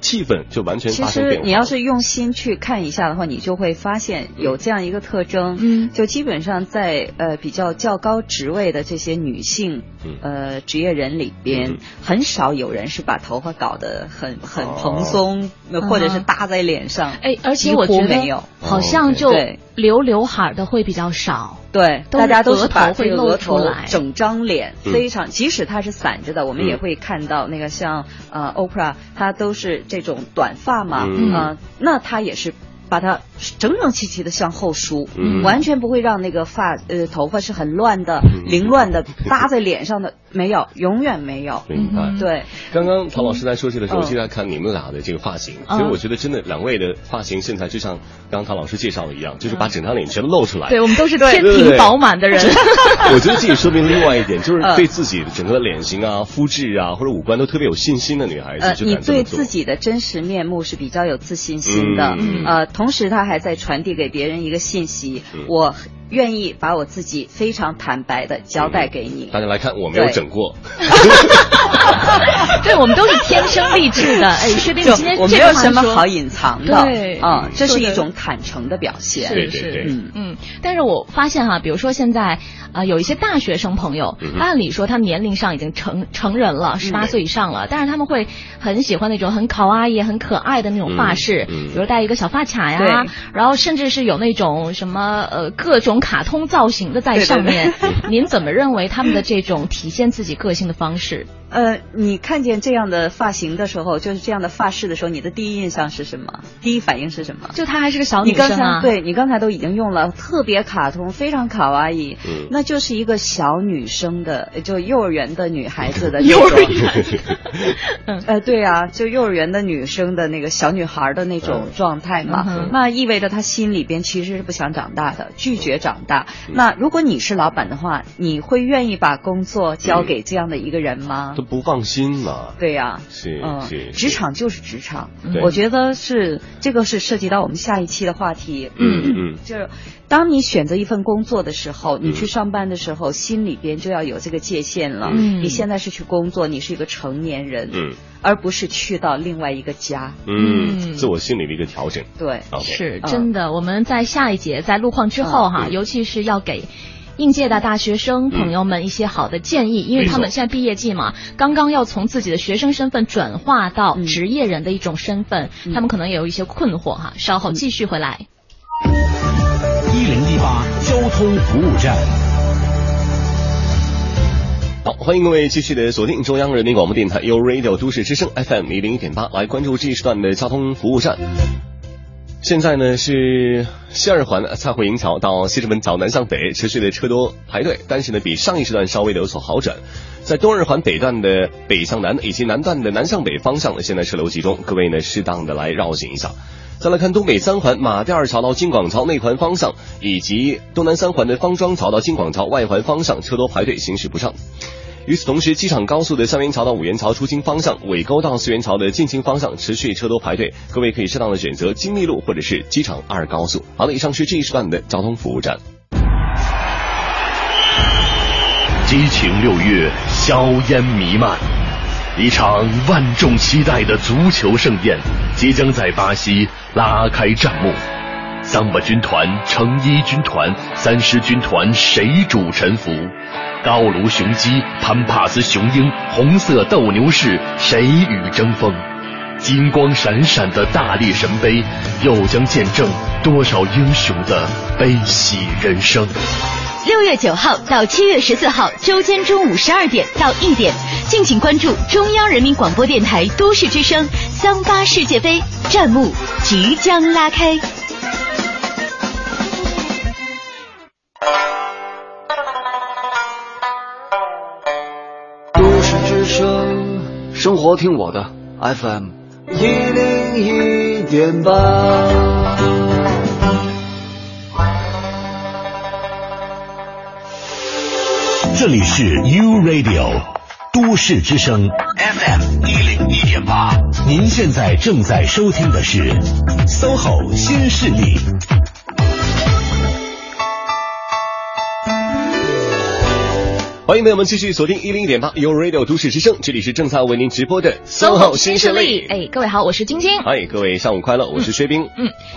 气氛就完全发生变化。其实你要是用心去看一下的话，你就会发现有这样一个特征，嗯，就基本上在比较较高职位的这些女性职业人里边、嗯，很少有人是把头发搞得很蓬松、哦，或者是搭在脸上。哎、而且我觉得好像就刘海的会比较少。对，大家都是把这个额头整张脸非常，即使它是散着的，我们也会看到那个像Oprah， 它都是这种短发嘛，那它也是把它整整齐齐的向后梳，完全不会让那个头发是很乱的、凌乱的搭在脸上的，没有，永远没有。明白。对，刚刚陶老师在说这个时候，就在看你们俩的这个发型，所以我觉得真的两位的发型身材就像刚刚陶老师介绍的一样，就是把整张脸全露出来。对，我们都是天庭饱满的人。我觉得这也说明另外一点，就是对自己整个的脸型啊、肤质啊或者五官都特别有信心的女孩子，就敢这么做。你对自己的真实面目是比较有自信心的，同时他还在传递给别人一个信息，我愿意把我自己非常坦白的交代给你。大家来看，我没有整过。对，我们都是天生丽质的。哎，薛定今天我没有什么好隐藏的，对啊、这是一种坦诚的表现。对对对，嗯。但是我发现哈，比如说现在有一些大学生朋友，按理说他年龄上已经成人了，18岁以上了，但是他们会很喜欢那种很卡哇伊、很可爱的那种发饰，比如戴一个小发卡呀，然后甚至是有那种什么各种卡通造型的在上面。对对对，您怎么认为他们的这种体现自己个性的方式？你看见这样的发型的时候，就是这样的发饰的时候，你的第一印象是什么？第一反应是什么？就她还是个小女生啊。你刚才都已经用了特别卡通，非常卡哇伊，那就是一个小女生的，就幼儿园的女孩子的那种。幼儿园。对啊，就幼儿园的女生的那个小女孩的那种状态嘛，那意味着她心里边其实是不想长大的，拒绝长大。那如果你是老板的话，你会愿意把工作交给这样的一个人吗？都不放心嘛。对呀、啊，是，职场就是职场，我觉得是这个是涉及到我们下一期的话题。就是当你选择一份工作的时候，你去上班的时候，心里边就要有这个界限了。你现在是去工作，你是一个成年人，而不是去到另外一个家。自我心理的一个调整。对， okay, 是真的。我们在下一节在路况之后哈，尤其是要给应届的大学生朋友们一些好的建议，因为他们现在毕业季嘛，刚刚要从自己的学生身份转化到职业人的一种身份，他们可能也有一些困惑哈。稍后继续回来。1018交通服务站。好，欢迎各位继续的锁定中央人民广播电台 You Radio 都市之声 FM 101.8， 来关注这一时段的交通服务站。现在呢是西二环蔡慧营桥到西直门桥南向北持续的车多排队，但是呢比上一时段稍微的有所好转。在东二环北段的北向南以及南段的南向北方向呢，现在车流集中，各位呢适当的来绕行一下。再来看东北三环马甸二桥到京广桥内环方向，以及东南三环的方庄桥到京广桥外环方向，车多排队，行驶不畅。与此同时，机场高速的三元桥到五元桥出京方向，尾沟到四元桥的进京方向持续车多排队，各位可以适当的选择京密路或者是机场二高速。好的，以上是这一时段的交通服务站。激情六月，硝烟弥漫。一场万众期待的足球盛宴即将在巴西拉开战幕，桑巴军团、成衣军团、三狮军团谁主沉浮？高卢雄鸡、潘帕斯雄鹰、红色斗牛士谁与争锋？金光闪闪的大力神杯又将见证多少英雄的悲喜人生。6月9号到7月14号，周间中午12点到1点，敬请关注中央人民广播电台都市之声桑巴世界杯战幕即将拉开。都市之声生活听我的 FM 101.8。这里是 You Radio 都市之声 FM 101.8，您现在正在收听的是 SOHO 新势力。欢迎朋友们继续锁定 101.8 You Radio 都市之声，这里是正在为您直播的 SOHO 新势力。各位好，我是晶晶。嗨，各位上午快乐，我是薛冰。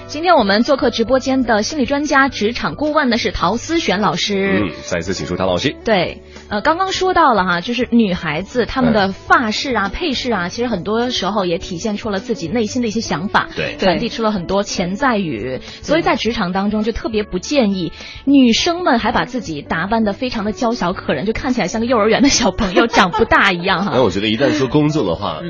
今天我们做客直播间的心理专家、职场顾问呢是陶思璇老师。再次请出陶老师。对，刚刚说到了哈，就是女孩子她们的发饰啊、配饰啊，其实很多时候也体现出了自己内心的一些想法，对，传递出了很多潜在语。所以在职场当中，就特别不建议女生们还把自己打扮得非常的娇小可人，就看起来像个幼儿园的小朋友，长不大一样哈。那我觉得一旦说工作的话，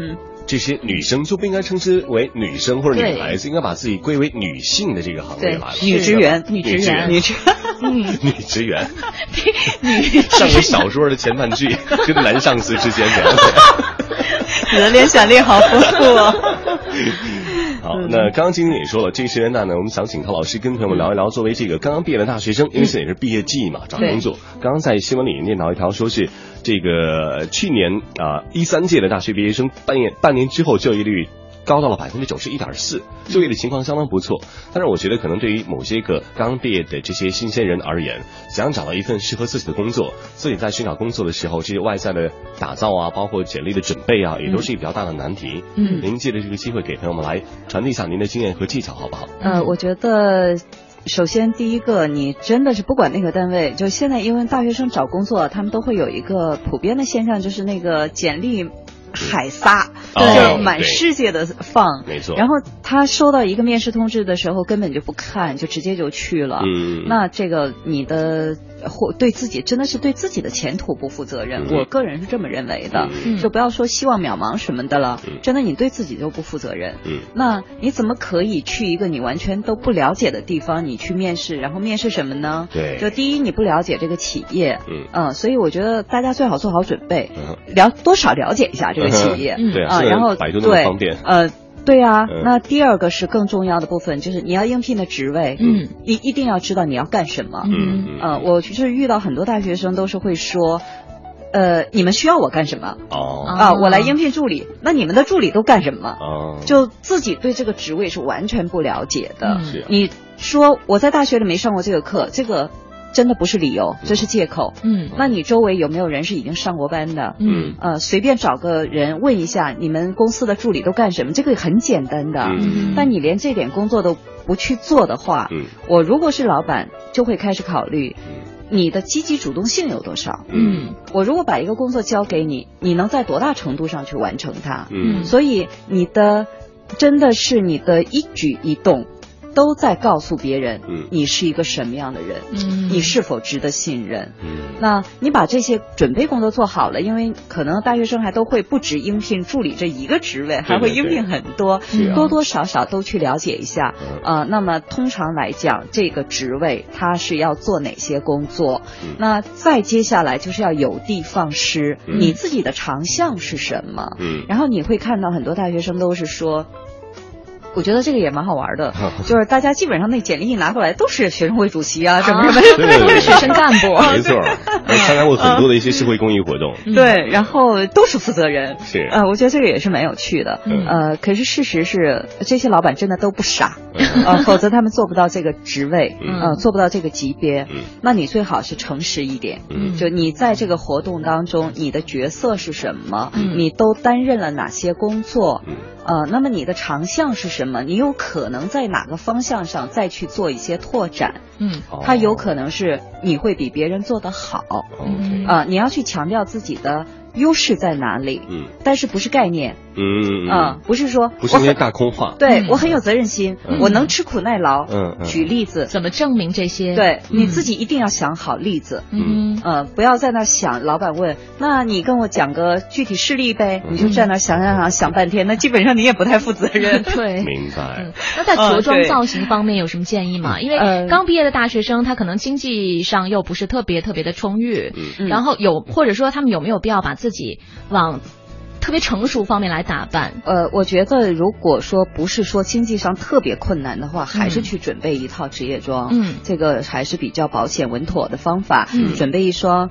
这些女生就不应该称之为女生或者女孩子，应该把自己归为女性的这个行业来了。女职员，上过小说的前半句跟男上司之间的。你的联想力好丰富哦。好，那刚刚今天也说了，这个学员大呢，我们想请陶老师跟朋友们聊一聊，作为这个刚刚毕业的大学生，因为现在也是毕业季嘛，找工作。刚刚在新闻里念到一条，说是这个去年13届的大学毕业生半年之后就业率高到了 91.4%， 就业的情况相当不错。但是我觉得可能对于某些个刚毕业的这些新鲜人而言，想找到一份适合自己的工作，自己在寻找工作的时候，这些外在的打造啊，包括简历的准备啊，也都是一个比较大的难题。您借着这个机会给朋友们来传递一下您的经验和技巧好不好？我觉得首先第一个，你真的是不管那个单位，就现在因为大学生找工作，他们都会有一个普遍的现象，就是那个简历海撒，就是满世界的放，没错。然后他收到一个面试通知的时候，根本就不看，就直接就去了。那这个你的或对自己真的是对自己的前途不负责任，我个人是这么认为的。就不要说希望渺茫什么的了，真的你对自己就不负责任。那你怎么可以去一个你完全都不了解的地方，你去面试，然后面试什么呢？对，就第一你不了解这个企业，所以我觉得大家最好做好准备，多少了解一下这个企业，然后百度那么方便。对啊，那第二个是更重要的部分，就是你要应聘的职位，你一定要知道你要干什么。我就是遇到很多大学生都是会说，你们需要我干什么？我来应聘助理，那你们的助理都干什么？就自己对这个职位是完全不了解的。你说我在大学里没上过这个课，这个真的不是理由，这是借口。那你周围有没有人是已经上过班的？随便找个人问一下，你们公司的助理都干什么？这个很简单的。但你连这点工作都不去做的话，我如果是老板，就会开始考虑你的积极主动性有多少。我如果把一个工作交给你，你能在多大程度上去完成它？所以你的真的是你的一举一动，都在告诉别人你是一个什么样的人，你是否值得信任。那你把这些准备工作做好了，因为可能大学生还都会不止应聘助理这一个职位，还会应聘很多，多多少少都去了解一下。那么通常来讲，这个职位它是要做哪些工作？那再接下来就是要有的放矢，你自己的长项是什么？然后你会看到很多大学生都是说，我觉得这个也蛮好玩的，就是大家基本上那简历一拿过来都是学生会主席啊，什么什么，都是学生干部，没错，参加过很多的一些社会公益活动，对，然后都是负责人，是我觉得这个也是蛮有趣的。可是事实是，这些老板真的都不傻，否则他们做不到这个职位，做不到这个级别。那你最好是诚实一点，就你在这个活动当中，你的角色是什么？你都担任了哪些工作？那么你的长项是什么？你有可能在哪个方向上再去做一些拓展？它有可能是你会比别人做得好。你要去强调自己的优势在哪里？但是不是概念？不是说不是那些大空话。对，我很有责任心，我能吃苦耐劳。举例子怎么证明这些？对，你自己一定要想好例子。不要在那想，老板问，那你跟我讲个具体事例呗，你就在那想半天，那基本上你也不太负责任。对，明白。那在着装造型方面有什么建议吗？因为刚毕业的大学生，他可能经济上又不是特别特别的充裕，然后有或者说他们有没有必要把自己往特别成熟方面来打扮？我觉得如果说不是说经济上特别困难的话，还是去准备一套职业装，这个还是比较保险稳妥的方法。准备一双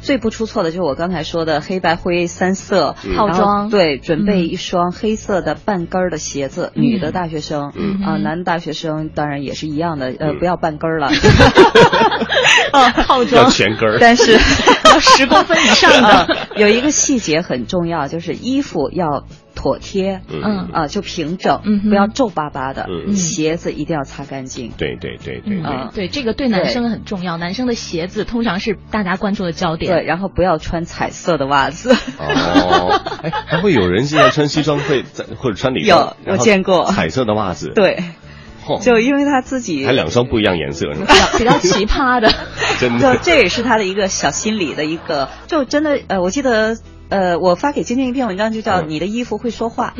最不出错的就是我刚才说的黑白灰三色套装，对，准备一双黑色的半跟的鞋子，女的大学生男的大学生当然也是一样的，不要半跟了，套装要全跟，但是要10公分以上的。有一个细节很重要，就是衣服要妥帖，就平整，不要皱巴巴的，鞋子一定要擦干净。对对对对，对，这个对男生很重要。男生的鞋子通常是大家关注的焦点。对，然后不要穿彩色的袜子。哦，哎，还会有人现在穿西装会或者穿礼装？有，我见过彩色的袜子。对。就因为他自己还两双不一样颜色是吧，比较奇葩的，真的，就这也是他的一个小心理的一个，就真的我记得我发给晶晶一篇文章，就叫你的衣服会说话。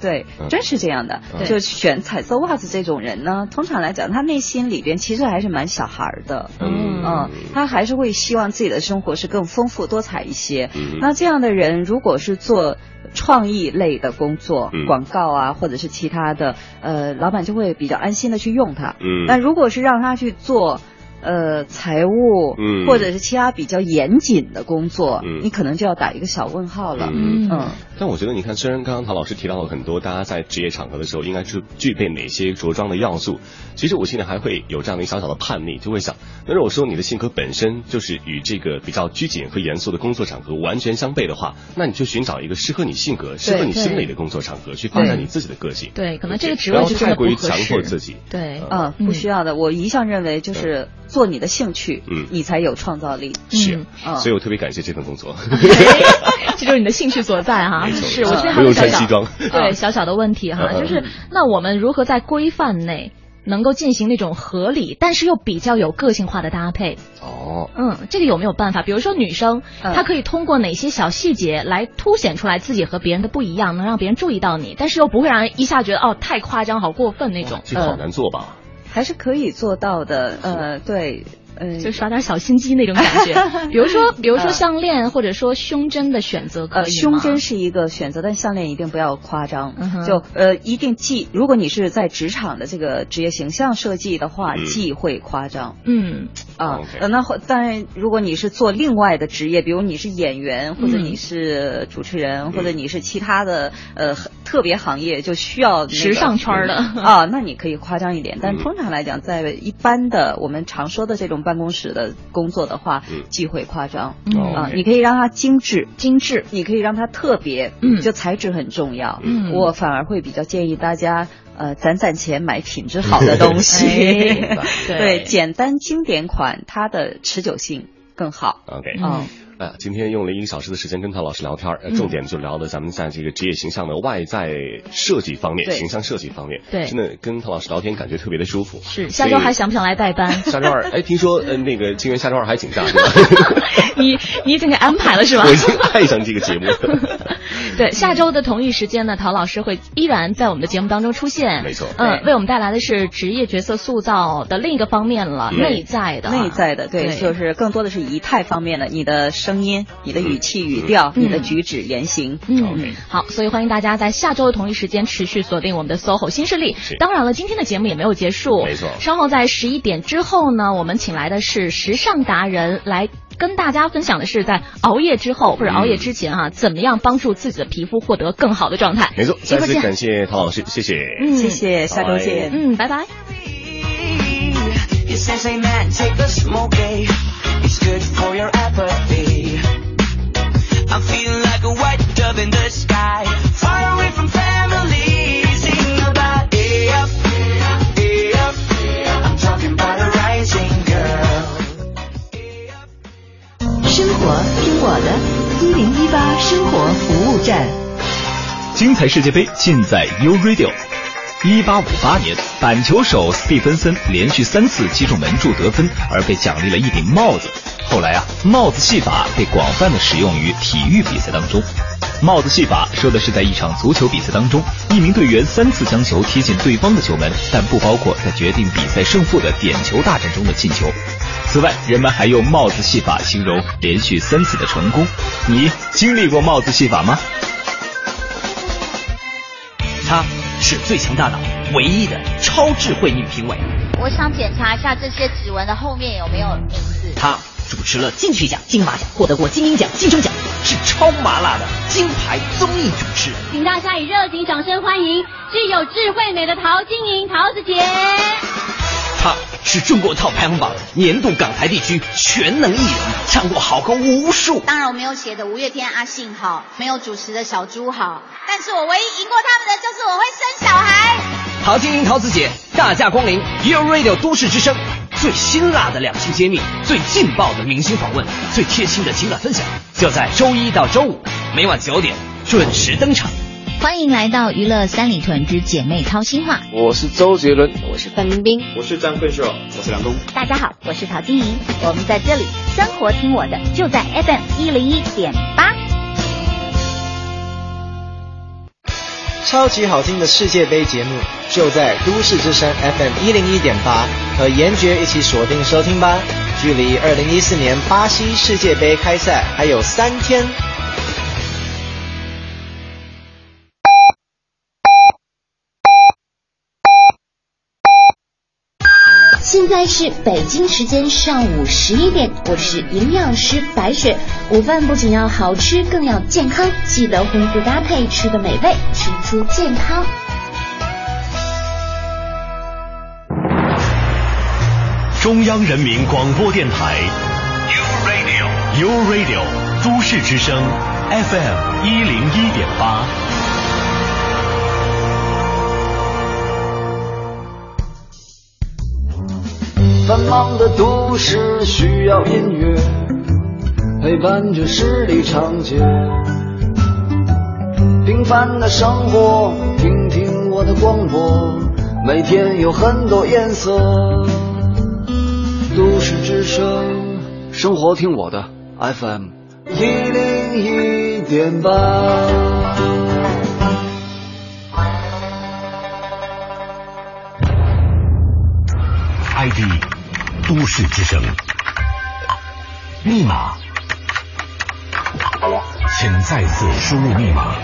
对，真是这样的。就选彩色袜子这种人呢，通常来讲他内心里边其实还是蛮小孩的，他还是会希望自己的生活是更丰富多彩一些。那这样的人如果是做创意类的工作，广告啊或者是其他的，老板就会比较安心的去用它。那如果是让他去做财务或者是其他比较严谨的工作，你可能就要打一个小问号了。但我觉得你看，虽然刚刚唐老师提到了很多大家在职业场合的时候应该具备哪些着装的要素，其实我心里还会有这样的一小小的叛逆，就会想，那如果说你的性格本身就是与这个比较拘谨和严肃的工作场合完全相悖的话，那你就寻找一个适合你性格适合你心理的工作场合去发展你自己的个性。对，可能这个职位是太过于强迫自己。对，不需要的。我一向认为就是做你的兴趣，你才有创造力。是，所以我特别感谢这份工作。这就是你的兴趣所在哈。是，我觉得还有小小的问题哈，就是那我们如何在规范内能够进行那种合理但是又比较有个性化的搭配？这个有没有办法？比如说女生她可以通过哪些小细节来凸显出来自己和别人的不一样，能让别人注意到你，但是又不会让人一下觉得太夸张好过分那种。这好难做吧？还是可以做到的。对，就耍点小心机那种感觉。比如说项链或者说胸针的选择可以吗？胸针是一个选择，但项链一定不要夸张。就一定忌，如果你是在职场的这个职业形象设计的话，忌讳夸张。那当然，如果你是做另外的职业，比如你是演员或者你是主持人，或者你是其他的特别行业，就需要时尚圈的那你可以夸张一点。但通常来讲，在一般的我们常说的这种办公室的工作的话，忌讳夸张。你可以让它精致，你可以让它特别，就材质很重要。我反而会比较建议大家攒钱买品质好的东西。对，简单经典款，它的持久性更好。今天用了1个小时的时间跟唐老师聊天，重点就聊了咱们在这个职业形象的外在设计方面，形象设计方面。对，真的跟唐老师聊天感觉特别的舒服。是，下周还想不想来代班？下周二，听说那个金源下周二还请假，你已经给安排了是吧？我已经爱上这个节目了。对，下周的同一时间呢，陶老师会依然在我们的节目当中出现。没错，为我们带来的是职业角色塑造的另一个方面了，内在的，对，就是更多的是仪态方面的，你的声音、你的语气、语调、你的举止、言行。好，所以欢迎大家在下周的同一时间持续锁定我们的 SOHO 新势力。当然了，今天的节目也没有结束，没错，稍后在11点之后呢，我们请来的是时尚达人来。跟大家分享的是在熬夜之后或者熬夜之前怎么样帮助自己的皮肤获得更好的状态。没错，再次感谢陶老师，谢谢。谢谢，下周见。拜拜。生活听我的1018生活服务站，精彩世界杯尽在 You Radio。1858年，板球手斯蒂芬森连续3次击中门柱得分，而被奖励了一顶帽子。后来帽子戏法被广泛的使用于体育比赛当中。帽子戏法说的是在一场足球比赛当中，一名队员3次将球踢进对方的球门，但不包括在决定比赛胜负的点球大战中的进球。此外，人们还用帽子戏法形容连续3次的成功。你经历过帽子戏法吗？她是最强大脑唯一的超智慧女评委。我想检查一下这些指纹的后面有没有名字。她主持了金曲奖、金马奖，获得过金鹰奖、金钟奖，是超麻辣的金牌综艺主持人。请大家以热情掌声欢迎具有智慧美的陶晶莹、陶子姐。她是中国TOP排行榜年度港台地区全能艺人，唱过好歌无数。当然我没有写的五月天阿信好，没有主持的小猪好，但是我唯一赢过他们的就是我会生小孩。陶晶莹、陶子姐大驾光临 You Radio 都市之声，最辛辣的两性揭秘，最劲爆的明星访问，最贴心的情感分享，就在周一到周五每晚9点准时登场。欢迎来到娱乐三里屯之姐妹掏心话，我是周杰伦，我是范冰冰，我是张惠硕，我是梁冬。大家好，我是陶晶莹，我们在这里，生活听我的，就在 FM 101.8。超级好听的世界杯节目，就在都市之声 FM 101.8，和严爵一起锁定收听吧。距离2014年巴西世界杯开赛还有3天。现在是北京时间上午11点，我是营养师白雪。午饭不仅要好吃，更要健康，记得荤素搭配，吃得美味，吃出健康。中央人民广播电台 You Radio， You Radio 都市之声 FM 101.8。繁忙的都市需要音乐陪伴着十里长街，平凡的生活，听听我的广播，每天有很多颜色。都市之声，生活听我的 FM 101.8。ID 都市之声，密码请再次输入密码，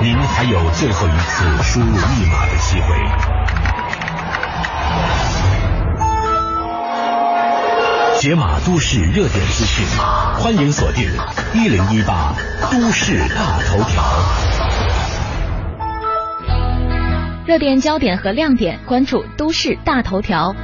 您还有最后一次输入密码的机会。解码都市热点资讯，欢迎锁定1018都市大头条。热点焦点和亮点，关注都市大头条。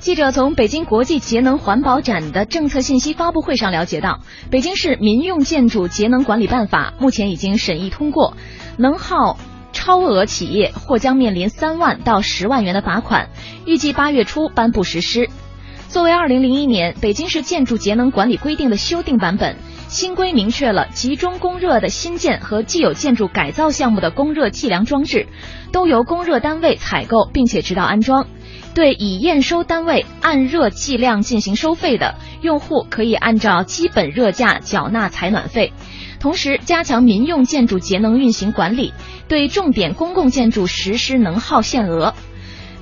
记者从北京国际节能环保展的政策信息发布会上了解到，北京市民用建筑节能管理办法目前已经审议通过，能耗超额企业或将面临3万到10万元的罚款，预计8月初颁布实施。作为2001年北京市建筑节能管理规定的修订版本，新规明确了集中供热的新建和既有建筑改造项目的供热计量装置，都由供热单位采购并且指导安装。对已验收单位按热计量进行收费的，用户可以按照基本热价缴纳采暖费。同时加强民用建筑节能运行管理，对重点公共建筑实施能耗限额。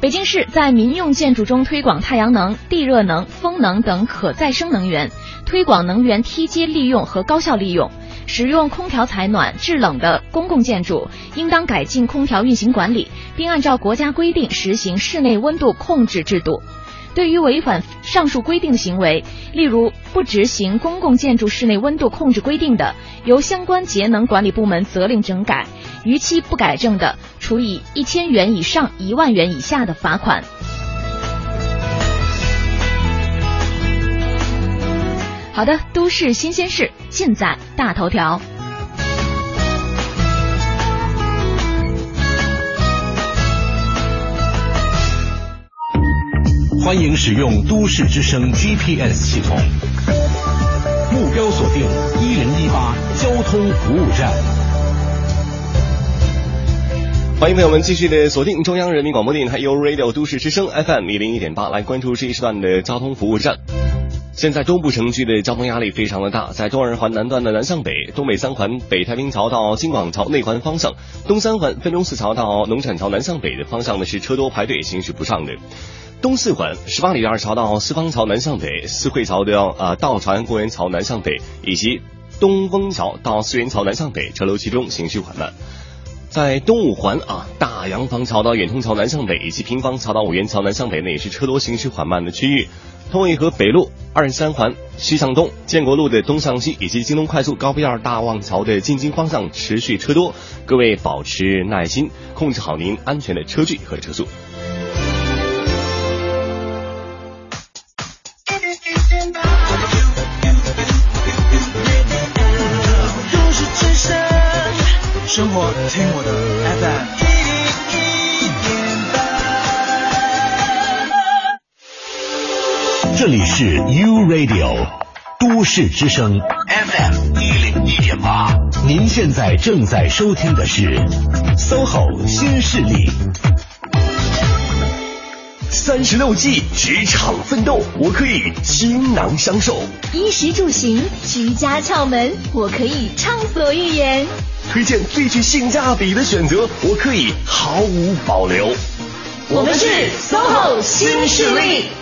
北京市在民用建筑中推广太阳能、地热能、风能等可再生能源，推广能源梯阶利用和高效利用。使用空调采暖制冷的公共建筑应当改进空调运行管理，并按照国家规定实行室内温度控制制度。对于违反上述规定的行为，例如不执行公共建筑室内温度控制规定的，由相关节能管理部门责令整改，逾期不改正的，处以1000元以上1万元以下的罚款。好的，都市新鲜事尽在大头条。欢迎使用都市之声 GPS 系统，目标锁定1018交通服务站。欢迎朋友们继续的锁定中央人民广播电台 You Radio 都市之声 FM 101.8，来关注这一时段的交通服务站。现在东部城区的交通压力非常的大，在东二环南段的南向北、东北三环北太平桥到京广桥内环方向，东三环分钟寺桥到农产桥南向北的方向呢是车多排队，行驶不畅的。东四环18里2桥到四方桥南向北、四惠桥到大船公园桥南向北，以及东翁桥到四元桥南向北车流集中，行驶缓慢。在东五环啊，大洋坊桥到远通桥南向北，以及平房桥到五元桥南向北，那也是车多行驶缓慢的区域。通渭河北路23环西向东、建国路的东向西，以及京东快速高碑店大望桥的进京方向持续车多，各位保持耐心，控制好您安全的车距和车速。生活，听我的 FM。这里是 You Radio 都市之声 FM 101.8，您现在正在收听的是 SOHO 新势力。36计，职场奋斗，我可以倾囊相授；衣食住行，居家窍门，我可以畅所欲言。推荐最具性价比的选择，我可以毫无保留。我们是 SOHO 新势力。